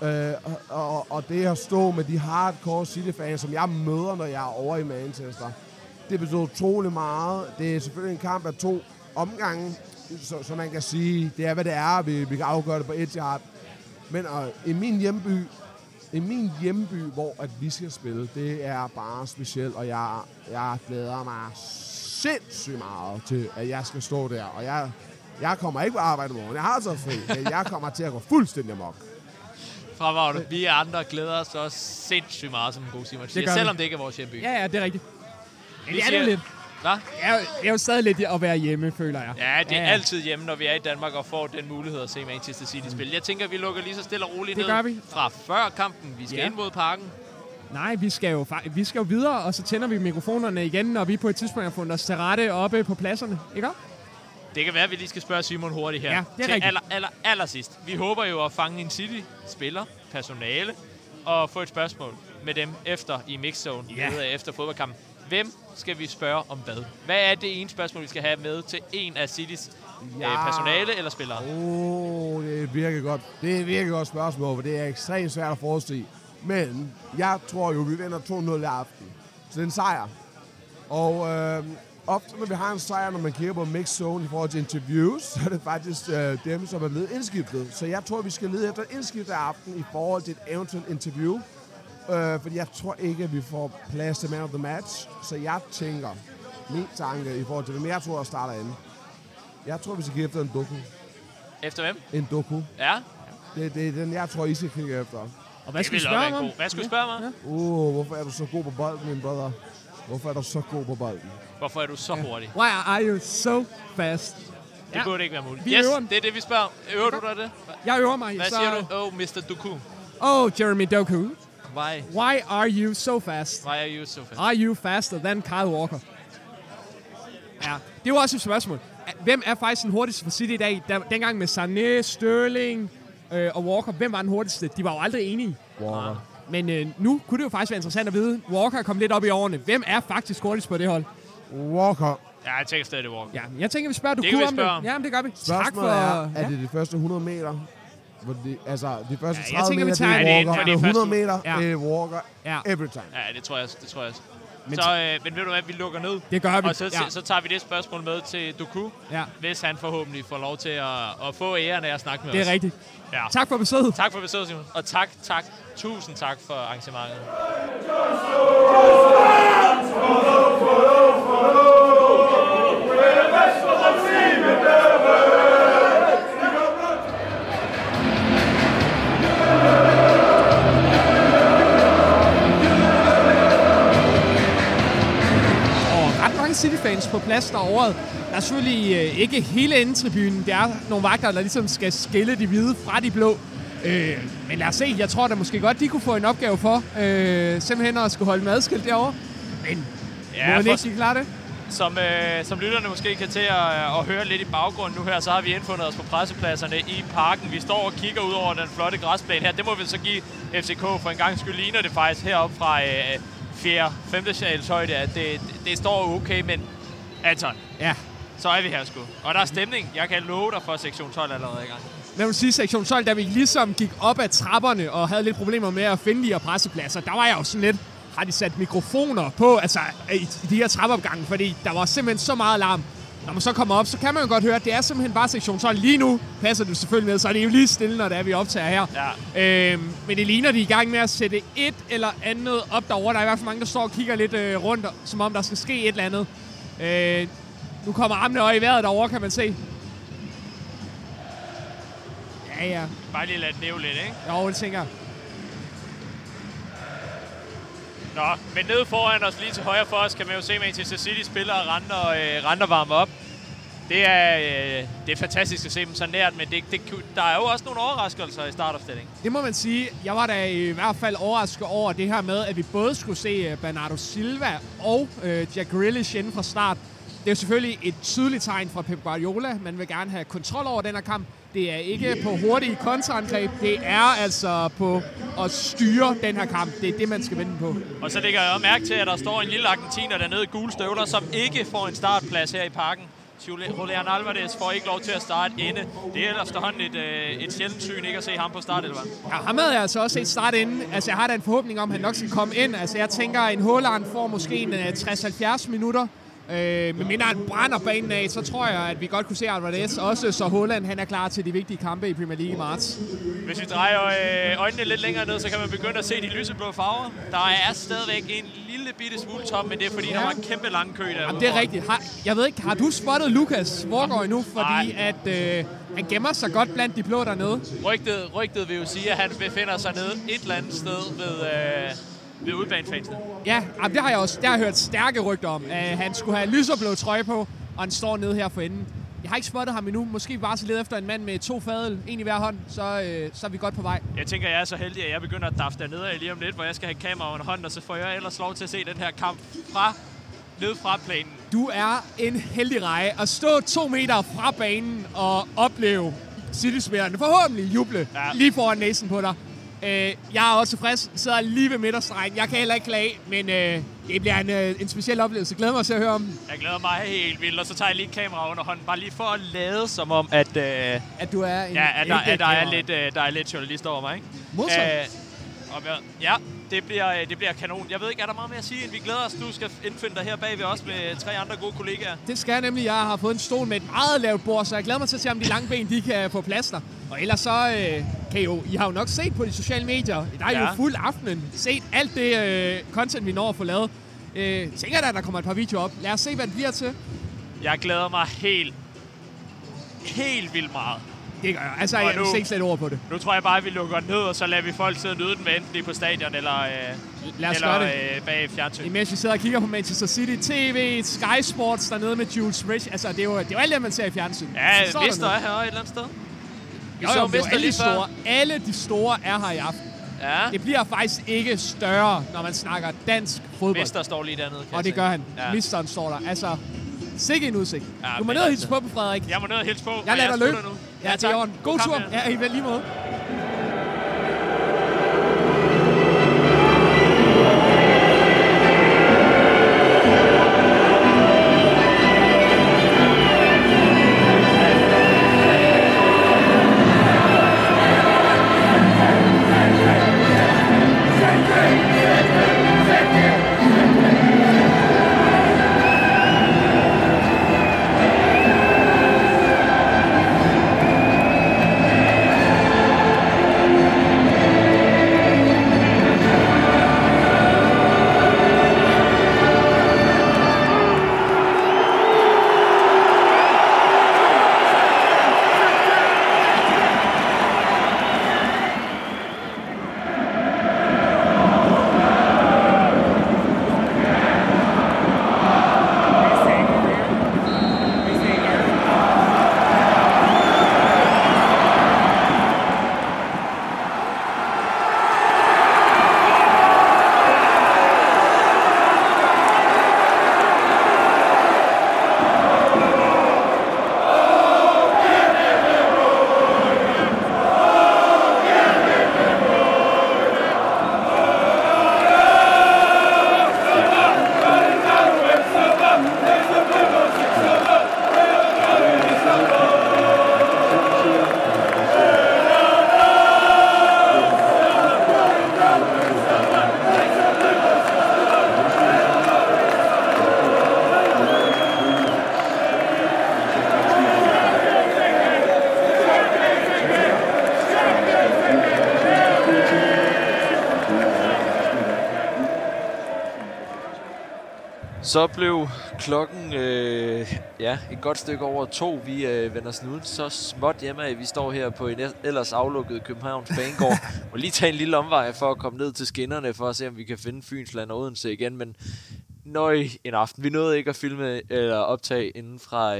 og det at stå med de hardcore City-fans, som jeg møder, når jeg er over i Manchester. Det betyder utrolig meget. Det er selvfølgelig en kamp af 2 omgange, så man kan sige, det er, hvad det er. Vi kan afgøre det på Etihad. Men i min hjemby, hvor at vi skal spille, det er bare specielt, og jeg glæder mig sindssygt meget til, at jeg skal stå der. Og jeg kommer ikke på arbejde i morgen. Jeg har så fri, men jeg kommer til at gå fuldstændig amok. Fremragende. Vi andre glæder os også sindssygt meget, som en god Simon siger, selvom det ikke er vores hjemby. Ja, det er rigtigt. Det er det jo lidt. Hva? Jeg er jo stadig lidt at være hjemme, føler jeg. Ja, det er altid hjemme, når vi er i Danmark og får den mulighed at se Manchester City spille. Jeg tænker, vi lukker lige så stille og roligt det ned fra før kampen. Vi skal ind mod Parken. Nej, vi skal jo videre, og så tænder vi mikrofonerne igen, og vi på et tidspunkt har fundet os til rette oppe på pladserne. Ikke? Det kan være, at vi lige skal spørge Simon hurtigt her. Ja, det er til rigtigt. Aller sidst. Vi håber jo at fange en City-spiller, personale, og få et spørgsmål med dem efter i mixzone, efter fodboldkampen. Hvem skal vi spørge om hvad? Hvad er det ene spørgsmål, vi skal have med til en af Citys personale eller spillere? Det er et virkelig godt spørgsmål, for det er ekstremt svært at forudse. Men jeg tror jo, vi vinder 2-0 i aften. Så det er en sejr. Og ofte, når vi har en sejr, når man kigger på mixzone i forhold til interviews, så er det faktisk dem, som er blevet indskiftet. Så jeg tror, vi skal lede efter et indskift i aften i forhold til et eventuelt interview. Fordi jeg tror ikke, at vi får plads til man of the match. Så jeg tænker, min tanke i forhold til, hvem jeg tror, at starter inde. Jeg tror, vi skal kigge efter en Doku. Efter hvem? En Doku. Ja. Det er den, jeg tror, I skal kigge efter. Og hvad skal vi spørge mig? Hvorfor er du så god på bolden, min brother? Hvorfor er du så god på bolden? Hvorfor er du så hurtig? Why are you so fast? Det burde ikke være muligt. Vi øver. Det er det, vi spørger. Øver du dig det? Jeg øver mig. Hvad siger du? Oh, Mr. Doku. Oh, Jeremy Doku. Why are you so fast? Why are you so fast? Are you faster than Kyle Walker? Ja, det er jo også et spørgsmål. Hvem er faktisk den hurtigste for City i dag? Dengang med Sané, Sterling og Walker, hvem var den hurtigste? De var jo aldrig enige. Walker. Men nu kunne det jo faktisk være interessant at vide. Walker kom lidt op i årene. Hvem er faktisk hurtigst på det hold? Walker. Ja, jeg tænker stadig Walker. Ja, jeg tænker, vi spørger Doku om det. Ja, men det gør vi. Spørgsmålet er det de første 100 meter? De første 30 meter, det er Walker. 100 meter, det er Walker every time. Ja, det tror jeg også. Men ved du hvad, vi lukker ned. Det gør vi. Og så tager vi det spørgsmål med til Doku, hvis han forhåbentlig får lov til at få æren af at snakke med os. Det er rigtigt. Ja. Tak for besøget. Tak for besøget, Simon. Og tak. Tusind tak for arrangementet. Cityfans på plads derovre. Der er selvfølgelig ikke hele endetribunen. Der er nogle vagter, der ligesom skal skille de hvide fra de blå. Men lad os se. Jeg tror da måske godt, de kunne få en opgave for simpelthen at skulle holde med adskilt derovre. Men må man ikke klare det? Som lytterne måske kan til at høre lidt i baggrunden nu her, så har vi indfundet os på pressepladserne i Parken. Vi står og kigger ud over den flotte græsplæne her. Det må vi så give FCK for en gang skyld. Ligner det faktisk heroppe fra... 4. 5. sjæls højde, at det står okay, men Anton, så er vi her sgu. Og der er stemning. Jeg kan love dig for sektion 12 allerede i gang. Lad mig sige, sektion 12, da vi ligesom gik op ad trapperne og havde lidt problemer med at finde de her pressepladser, der var jeg jo sådan lidt, har de sat mikrofoner på, altså i de her trappeopgange, fordi der var simpelthen så meget larm. Når man så kommer op, så kan man jo godt høre, at det er simpelthen bare sektion 12. Lige nu passer det selvfølgelig med, så er det jo lige stille, når det er, vi optager her. Ja. Men det ligner, de er i gang med at sætte et eller andet op derovre. Der er i hvert fald mange, der står og kigger lidt rundt, som om der skal ske et eller andet. Nu kommer armene og i vejret derovre, kan man se. Ja. Bare lige lade den næve lidt, ikke? Jo, det tænker jeg. Nå, men nede foran os, lige til højre for os, kan man jo se Manchester City spiller og render varme op. Det er fantastisk at se dem så nært, men der er jo også nogle overraskelser i startopstillingen. Det må man sige. Jeg var da i hvert fald overrasket over det her med, at vi både skulle se Bernardo Silva og Jack Grealish inden fra start. Det er selvfølgelig et tydeligt tegn fra Pep Guardiola. Man vil gerne have kontrol over den her kamp. Det er ikke på hurtige kontraangreb. Det er altså på at styre den her kamp. Det er det, man skal vende på. Og så lægger jeg mærke til, at der står en lille argentiner dernede i gule støvler, som ikke får en startplads her i Parken. Julian Alvarez får ikke lov til at starte inde. Det er ellers derhånden et sjældent syn ikke at se ham på start, eller hvad? Ja, ham havde jeg altså også set start inde. Altså, jeg har da en forhåbning om, at han nok skal komme ind. Altså, jeg tænker, at en Haaland får måske en 60-70 minutter. Men mindre han brænder banen af, så tror jeg, at vi godt kunne se Alvarez også, så Haaland han er klar til de vigtige kampe i Premier League i marts. Hvis vi drejer øjnene lidt længere ned, så kan man begynde at se de lyseblå farver. Der er stadigvæk en lille bitte smule top, men det er fordi, der var en kæmpe lang kø derude. Jamen, det er rigtigt. Jeg ved ikke, har du spottet Lukas Voergaard endnu, fordi at han gemmer sig godt blandt de blå dernede? Rygtet vil jo sige, at han befinder sig nede et eller andet sted ved... Ved udbanefansene. Ja, det har jeg også. Der har jeg hørt stærke rygter om. Han skulle have lyserblå trøje på, og han står nede her for enden. Jeg har ikke spottet ham endnu. Måske bare så leder efter en mand med 2 fadøl, en i hver hånd, så er vi godt på vej. Jeg tænker, jeg er så heldig, at jeg begynder at dafte dernede lige om lidt, hvor jeg skal have kamera under hånden, og så får jeg ellers lov til at se den her kamp ned fra planen. Du er en heldig reje at stå 2 meter fra banen og opleve City-spillerne forhåbentlig juble lige foran næsen på dig. Jeg er også tilfreds, sidder lige ved midterstregen. Jeg kan heller ikke klage, men det bliver en speciel oplevelse. Jeg glæder mig til at høre om den. Jeg glæder mig helt vildt, og så tager jeg lige kamera under hånden. Bare lige for at lade som om, at du er en... Ja, der er lidt journalister over mig, ikke? Modtaget. Ja, det bliver kanon. Jeg ved ikke, er der meget mere at sige, end vi glæder os. Du skal indfinde dig her bagved os med 3 andre gode kollegaer. Det skal jeg nemlig. Jeg har fået en stol med et meget lavt bord, så jeg glæder mig til at se, om de lange ben de kan få plads der. Og ellers så I har jo nok set på de sociale medier. Der er jo fuld aftenen. Set alt det content, vi når at få lavet. Tænker da, at der kommer et par videoer op. Lad os se, hvad det bliver til. Jeg glæder mig helt vildt meget. Det gør jeg. Altså, jeg vil ikke slet ord på det. Nu tror jeg bare, at vi lukker ned, og så lader vi folk sidde og nyde den, med enten lige på stadion eller bag fjernsyn. Imens vi sidder og kigger på Manchester City, TV, Sky Sports dernede med Jules Rich. Altså, det er jo alt det, man ser i fjernsyn. Ja, Mister er herovre et eller andet sted. Alle de store er her i aften. Ja. Det bliver faktisk ikke større, når man snakker dansk fodbold. Mister står lige dernede. Og det gør han. Ja. Misteren står der. Altså, sikke en udsigt. Ja, du må ned og hilse på, Frederik. Jeg må ned og hilse på. Jeg lader dig løbe. Ja, det er jorden. God tur. Ja, I vel lige måde. Så blev klokken et godt stykke over 2. Vi vender snuden så småt hjemme. Vi står her på en ellers aflukket Københavns Banegård. Og lige tage en lille omvej for at komme ned til skinnerne, for at se, om vi kan finde Fynsland og Odense igen. Men nøj en aften. Vi nåede ikke at filme eller optage inden fra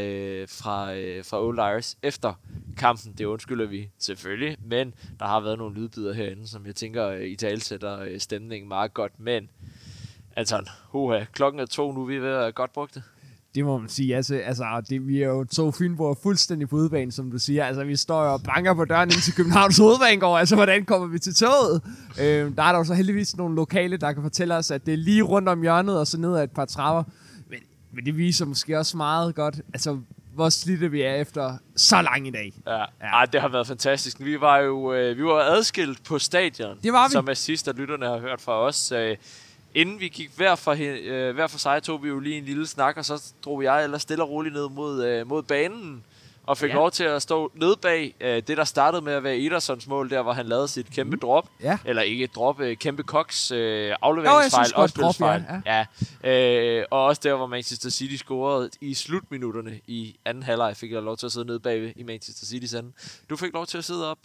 Old Irish efter kampen. Det undskylder vi selvfølgelig. Men der har været nogle lydbider herinde, som jeg tænker i talsætter stemningen meget godt. Men Anton, klokken er 2 nu, vi er ved at godt brugt det. Det må man sige. Altså det, vi er jo to Fynborg fuldstændig på udebane, som du siger. Altså, vi står jo og banker på døren ind til Københavns Hovedbanegård. Altså, hvordan kommer vi til toget? Der er dog så heldigvis nogle lokale, der kan fortælle os, at det er lige rundt om hjørnet og så ned ad et par trapper. Men det viser måske også meget godt, altså, hvor slidte vi er efter så lang i dag. Ja. Ej, det har været fantastisk. Vi var jo adskilt på stadion, som er sidst, at lytterne har hørt fra os. Inden vi gik hver for sig, tog vi jo lige en lille snak, og så drog jeg ellers stille og roligt ned mod banen, og fik lov til at stå nede bag det, der startede med at være Edersons mål, der hvor han lavede sit kæmpe drop. Ja. Eller ikke et drop, kæmpe koks afleveringsfejl, opspilsfejl. Og også der, hvor Manchester City scorede i slutminutterne i anden halvleg, fik jeg lov til at sidde nede bagved i Manchester City's anden. Du fik lov til at sidde op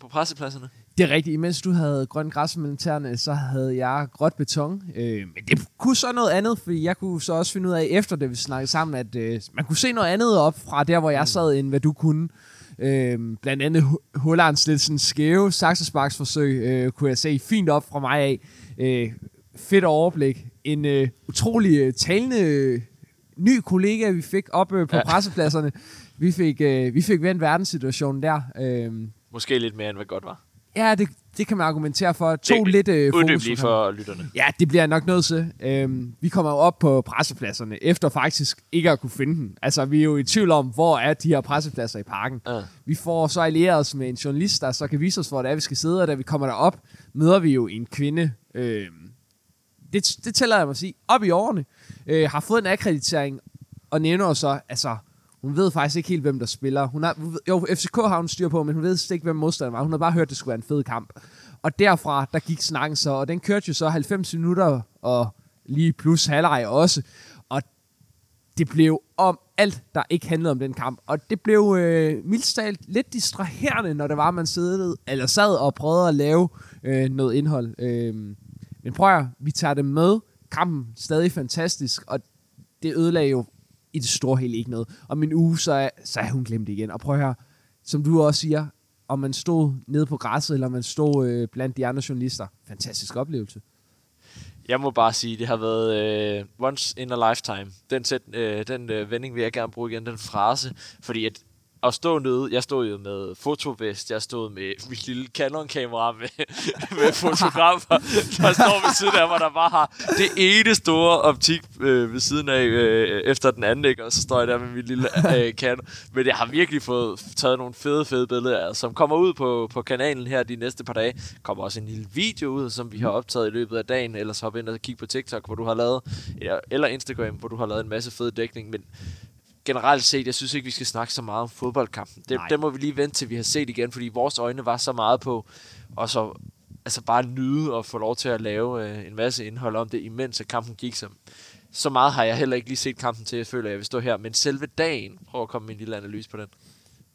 på pressepladserne. Det er rigtigt. Imens du havde grøn græs mellem tæerne, så havde jeg gråt beton. Men det kunne så noget andet, for jeg kunne så også finde ud af, efter det vi snakkede sammen, at man kunne se noget andet op fra der, hvor jeg sad, end hvad du kunne. Blandt andet Haalands lidt sådan skæve saksesparksforsøg kunne jeg se fint op fra mig af. Fedt overblik. En utrolig talende ny kollega, vi fik op på pressepladserne. Vi fik vendt verdenssituationen der. Måske lidt mere, end hvad godt var. Ja, det kan man argumentere for. Uddyb lige for lytterne. Ja, det bliver nok nødt til. Vi kommer jo op på pressepladserne, efter faktisk ikke at kunne finde den. Altså, vi er jo i tvivl om, hvor er de her pressepladser i Parken. Vi får så allieret os med en journalist, der så kan vise os, hvor det er, vi skal sidde. Og da vi kommer derop, møder vi jo en kvinde. Det tæller jeg mig at sige. Op i årene. Har fået en akkreditering, og nævner så, altså... Hun ved faktisk ikke helt, hvem der spiller. FCK har hun styr på, men hun ved ikke, hvem modstanderen var. Hun har bare hørt, at det skulle være en fed kamp. Og derfra, der gik snakken så, og den kørte jo så 90 minutter, og lige plus halvleg også. Og det blev om alt, der ikke handlede om den kamp. Og det blev mildt talt lidt distraherende, når det var, man sad og prøvede at lave noget indhold. Men prøv at, vi tager det med. Kampen stadig fantastisk, og det ødelagde jo i det store hele ikke noget. Om en uge, så er hun glemt igen. Og prøv at høre, som du også siger, om man stod nede på græsset, eller om man stod blandt de andre journalister. Fantastisk oplevelse. Jeg må bare sige, det har været once in a lifetime. Den vending vil jeg gerne bruge igen, den frase. Fordi at stå nede, jeg stod jo med fotovest, jeg stod med mit lille Canon-kamera med fotografer, der står ved siden af mig, der bare har det ene store optik ved siden af efter den anden, ikke? Og så står jeg der med mit lille Canon. Men jeg har virkelig fået taget nogle fede billeder, som kommer ud på kanalen her de næste par dage. Kommer også en lille video ud, som vi har optaget i løbet af dagen, ellers hop ind og kig på TikTok, hvor du har lavet, eller Instagram, hvor du har lavet en masse fede dækning, men generelt set, jeg synes ikke, vi skal snakke så meget om fodboldkampen. Den må vi lige vente til, vi har set igen, fordi vores øjne var så meget på, og så altså bare nyde og få lov til at lave en masse indhold om det, imens at kampen gik. Så meget har jeg heller ikke lige set kampen til, jeg føler, at jeg vil stå her. Men selve dagen, prøv at komme med en lille analyse på den.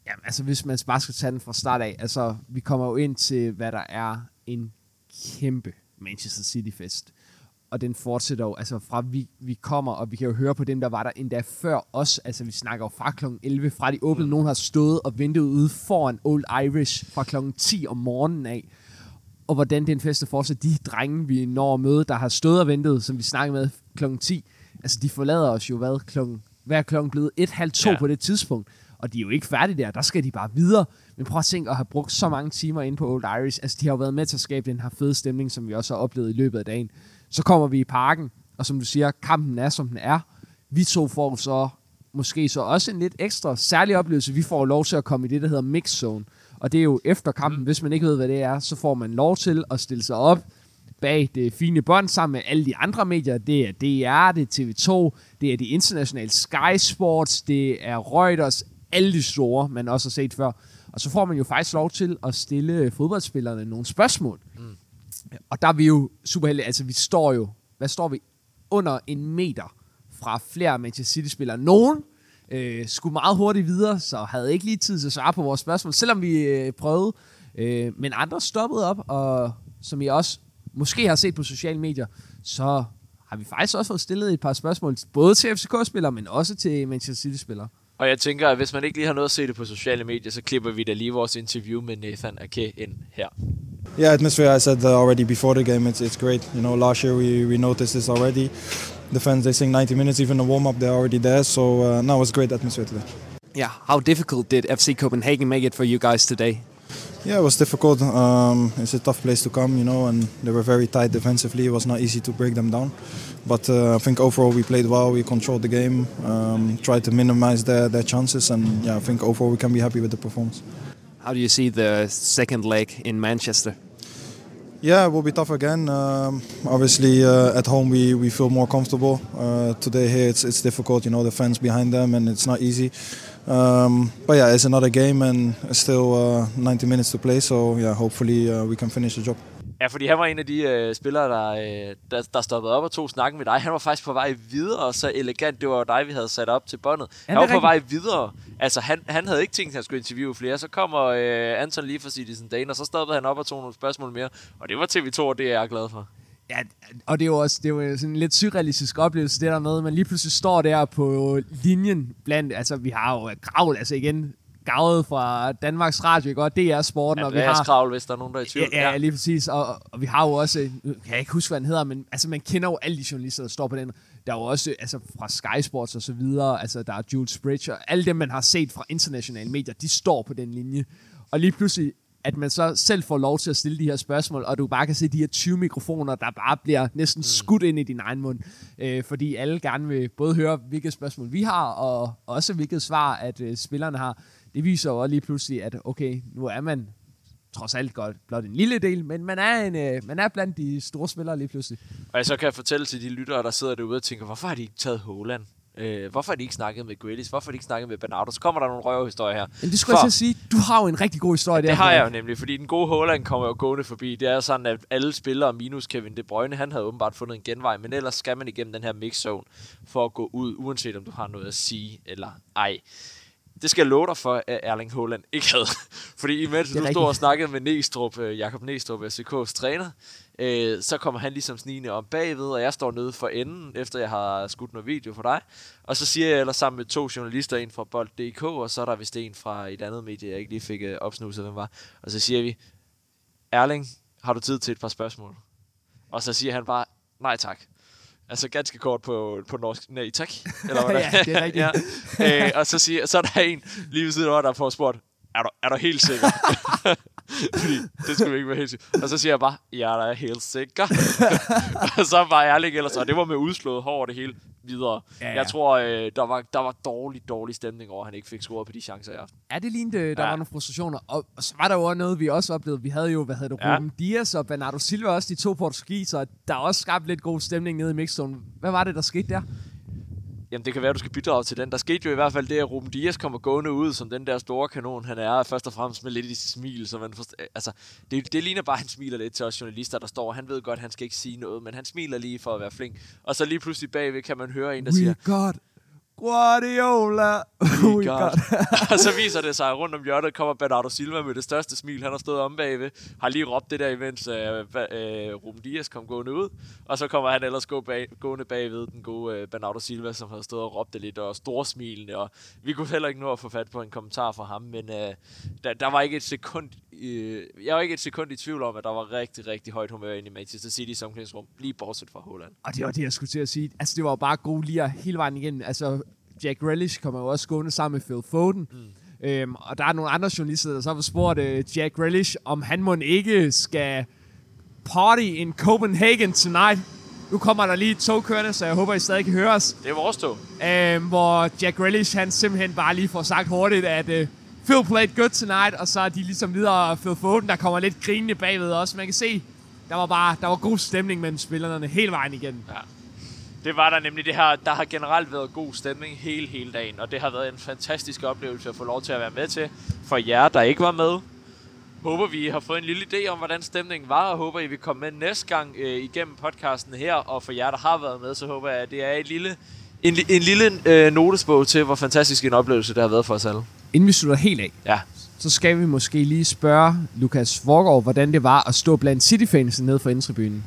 Jamen altså, hvis man bare skal tage den fra start af, altså vi kommer jo ind til, hvad der er en kæmpe Manchester City-fest. Og den fortsætter jo, altså fra vi kommer, og vi kan jo høre på dem, der var der endda før os. Altså vi snakker jo fra kl. 11, fra de åbne. Nogen har stået og ventet ude foran Old Irish fra kl. 10 om morgenen af. Og hvordan den fest fortsætter, de drenge, vi når at møde, der har stået og ventet, som vi snakker med kl. 10. Altså de forlader os jo hvad er klokken blevet? 1:30 på det tidspunkt. Og de er jo ikke færdige der skal de bare videre. Men prøv at tænke at have brugt så mange timer inde på Old Irish. Altså de har jo været med til at skabe den her fede stemning, som vi også har oplevet i løbet af dagen. Så kommer vi i Parken, og som du siger, kampen er, som den er. Vi to får så måske så også en lidt ekstra særlig oplevelse. Vi får lov til at komme i det, der hedder mix zone. Og det er jo efter kampen, hvis man ikke ved, hvad det er, så får man lov til at stille sig op bag det fine bånd sammen med alle de andre medier. Det er DR, det er TV2, det er de internationale Sky Sports, det er Reuters, alle de store, man også har set før. Og så får man jo faktisk lov til at stille fodboldspillerne nogle spørgsmål. Og der er vi jo super heldige, altså vi står jo, hvad står vi? Under en meter fra flere Manchester City-spillere. Nogen skulle meget hurtigt videre, så havde ikke lige tid til at svare på vores spørgsmål, selvom vi prøvede. Men andre stoppede op, og som I også måske har set på sociale medier, så har vi faktisk også fået stillet et par spørgsmål, både til FCK-spillere, men også til Manchester City-spillere. Og jeg tænker, at hvis man ikke lige har noget at se det på sociale medier, så klipper vi da lige vores interview med Nathan Ake ind her. Yeah, atmosphere. I said already before the game, it's great. You know, last year we noticed this already. The fans, they sing 90 minutes, even the warm up, they're already there. So now it's great atmosphere today. Yeah, how difficult did FC Copenhagen make it for you guys today? Yeah, it was difficult. It's a tough place to come, you know, and they were very tight defensively. It was not easy to break them down. But I think overall we played well. We controlled the game, tried to minimize their chances, and yeah, I think overall we can be happy with the performance. How do you see the second leg in Manchester? Yeah, it will be tough again. Obviously, at home we feel more comfortable. Today here it's difficult, you know, the fans behind them, and it's not easy. But yeah, it's another game, and still 90 minutes to play, so yeah, hopefully we can finish the job. Ja, fordi han var en af de spillere, der stoppede op og tog snakken med dig. Han var faktisk på vej videre, så elegant. Det var jo dig, vi havde sat op til båndet. Han var på vej videre. Altså, han havde ikke tænkt, at han skulle interviewe flere. Så kommer Anton lige fra Cityzen Dane, og så stoppede han op og tog nogle spørgsmål mere. Og det var TV2, og det er jeg glad for. Ja, og det er jo også sådan en lidt surrealistisk oplevelse, det der med, man lige pludselig står der på linjen blandt, altså vi har jo Kravl, altså igen, Gavet fra Danmarks Radio, ikke? Og DR Sporten, ja, og vi har Kravl, hvis der er nogen, der er i tvivl. Ja, lige præcis, og vi har jo også, jeg kan ikke huske, hvad han hedder, men altså man kender jo alle de journalister, der står på den. Der er jo også altså fra Sky Sports og så videre, altså der er Jules Bridge, og alle dem, man har set fra internationale medier, de står på den linje. Og lige pludselig, at man så selv får lov til at stille de her spørgsmål, og du bare kan se de her 20 mikrofoner, der bare bliver næsten skudt ind i din egen mund, fordi alle gerne vil både høre, hvilke spørgsmål vi har, og også hvilket svar, at spillerne har. Det viser jo lige pludselig, at okay, nu er man trods alt godt blot en lille del, men man er blandt de store spillere lige pludselig. Og jeg så kan jeg fortælle til de lyttere, der sidder derude og tænker, hvorfor har de ikke taget Haaland? Hvorfor har de ikke snakket med Grealish? Hvorfor har de ikke snakket med Bernardo? Så kommer der nogle røverhistorier her. Men det skulle jeg til at sige, du har jo en rigtig god historie der. Det har jeg jo nemlig, fordi den gode Haaland kommer jo gående forbi. Det er sådan, at alle spillere minus Kevin De Bruyne, han havde åbenbart fundet en genvej, men ellers skal man igennem den her mixzone for at gå ud, uanset om du har noget at sige eller ej. Det skal jeg love dig for, at Erling Haaland ikke havde. Fordi imens du stod og snakkede med Næstrup, Jakob Næstrup, FCK's træner, så kommer han ligesom snigende om bagved, og jeg står nede for enden, efter jeg har skudt noget video for dig. Og så siger jeg ellers sammen med to journalister, en fra Bold.dk, og så er der vist en fra et andet medie, jeg ikke lige fik opsnuset, hvem var. Og så siger vi, Erling, har du tid til et par spørgsmål? Og så siger han bare, nej tak. Altså ganske kort på norsk. Nej, tak. Eller hvad? Ja, det er rigtigt. Ja. Og så er der en lige ved siden af, der får spurgt, er du helt sikker? Fordi det skulle ikke være helt sikker. Og så siger jeg bare, ja, der er helt sikker. Og så var jeg ærlig ellers, og det var med udslået hår over det hele videre. Ja, ja. Jeg tror, der var dårlig stemning over, at han ikke fik scoret på de chancer i aften. Ja, det lignede, der var nogle frustrationer. Og så var der jo noget, vi også oplevede. Vi havde jo, Ruben Dias og Bernardo Silva, også de to portugiser, der også skabte lidt god stemning nede i mixzone. Hvad var det, der skete der? Jamen, det kan være, at du skal bidrage til den. Der skete jo i hvert fald det, at Ruben Dias kommer gående ud som den der store kanon, han er. Først og fremmest med lidt i sit smil. Så man altså, det ligner bare, at han smiler lidt til os journalister, der står. Han ved godt, at han skal ikke sige noget, men han smiler lige for at være flink. Og så lige pludselig bagved kan man høre en, der siger... Guardiola! We got. Og så viser det sig, rundt om hjørnet kommer Bernardo Silva med det største smil. Han har stået om bagved, har lige råbt det der, imens Ruben Dias kom gående ud. Og så kommer han ellers gående bagved den gode Bernardo Silva, som havde stået og råbt det lidt, og storsmilende. Og vi kunne heller ikke nå at få fat på en kommentar fra ham, men der var ikke et sekund... jeg var ikke et sekund i tvivl om, at der var rigtig, rigtig højt humør inde i Manchester City som omklædningsrum, lige bortset fra Haaland. Og det var det, jeg skulle til at sige. Altså, det var bare gode lier hele vejen igennem. Altså, Jack Grealish kommer jo også gående sammen med Phil Foden. Og der er nogle andre journalister, der så har spurgt Jack Grealish, om han mon ikke skal party in Copenhagen tonight. Nu kommer der lige et tog kørende, så jeg håber, I stadig kan høre os. Det er vores tog. Hvor Jack Grealish, han simpelthen bare lige får sagt hurtigt, at... Phil played good tonight, og så er de ligesom videre Phil Foden, der kommer lidt grinende bagved også. Man kan se, der var god stemning mellem spillerne hele vejen igen. Ja. Det var der nemlig. Det her, der har generelt været god stemning hele dagen, og det har været en fantastisk oplevelse at få lov til at være med til. For jer, der ikke var med, håber vi har fået en lille idé om, hvordan stemningen var, og håber I vil komme med næste gang igennem podcasten her. Og for jer, der har været med, så håber jeg, at det er en lille notesbog til, hvor fantastisk en oplevelse det har været for os alle. Inden vi slutter helt af, ja, så skal vi måske lige spørge Lukas Voergaard, hvordan det var at stå blandt Cityfansen nede for indtribunen.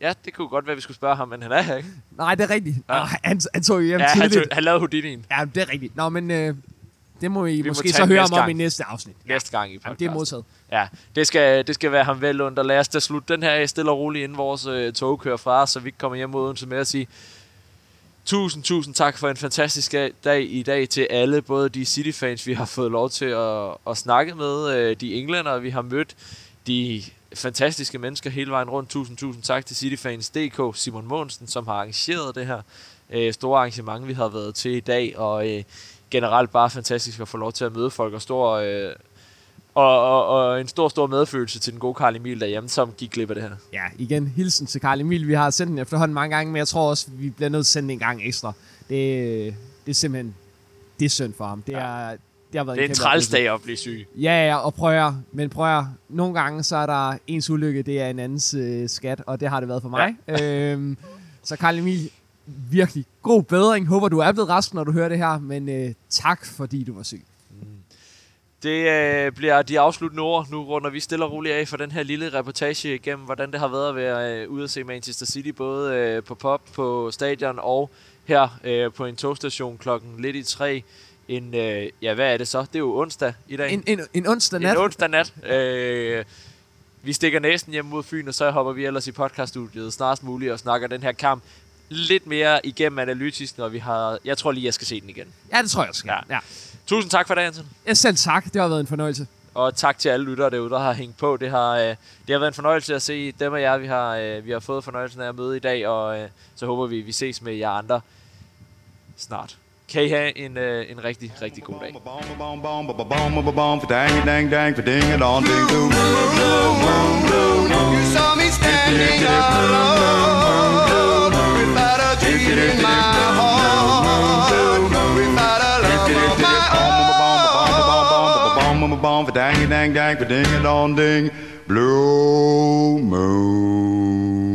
Ja, det kunne godt være, at vi skulle spørge ham, men han er her ikke. Nej, det er rigtigt. Ja. Nå, han tog jo hjem tidligt. Han lavede Houdini'en. Ja, det er rigtigt. Nå, men Det må I måske så høre om i næste afsnit. Næste gang i podcast. Jamen, det er modtaget. Ja, det skal være ham vel under. Lad os da slutte den her af stille og roligt, inden vores tog kører fra os, så vi kommer hjem mod Odense med at sige tusind tak for en fantastisk dag i dag til alle. Både de Cityfans, vi har fået lov til at snakke med, de englændere, vi har mødt, de fantastiske mennesker hele vejen rundt. Tusind tak til Cityfans.dk, Simon Maansen, som har arrangeret det her store arrangement, vi har været til i dag. Og generelt bare fantastisk at få lov til at møde folk, og og en stor medfølelse til den gode Karl Emil derhjemme, som gik glip af det her. Ja, igen, hilsen til Karl Emil. Vi har sendt den efterhånden mange gange, men jeg tror også, vi bliver nødt til at sende den en gang ekstra. Det er simpelthen, det er synd for ham. Det er en trælsdag at blive syg. Ja, og prøv at, nogle gange så er der ens ulykke, det er en andens skat, og det har det været for mig. Ja. Så Karl Emil, virkelig god bedring. Håber, du er blevet rask, når du hører det her, men tak, fordi du var syg. Det bliver de afsluttende ord. Nu runder vi stille og roligt af for den her lille reportage igennem, hvordan det har været at være ude at se Manchester City, både på pub, på stadion og her på en togstation klokken lidt i 3. Hvad er det så? Det er jo onsdag i dag. En onsdag nat. En onsdag nat. Vi stikker næsten hjem mod Fyn, og så hopper vi ellers i podcaststudiet snarest muligt og snakker den her kamp lidt mere igennem analytisk, når vi har... Jeg tror lige, jeg skal se den igen. Ja, det tror jeg også. Ja. Tusind tak for dagen, Anton. Ja, selv tak. Det har været en fornøjelse. Og tak til alle lyttere derude, der har hængt på. Det har været en fornøjelse at se dem og jer, vi har fået fornøjelsen af at møde i dag, og så håber vi ses med jer andre snart. Kan I have en rigtig, rigtig god dag. For dang dang dang, for ding a dong ding, blue moon.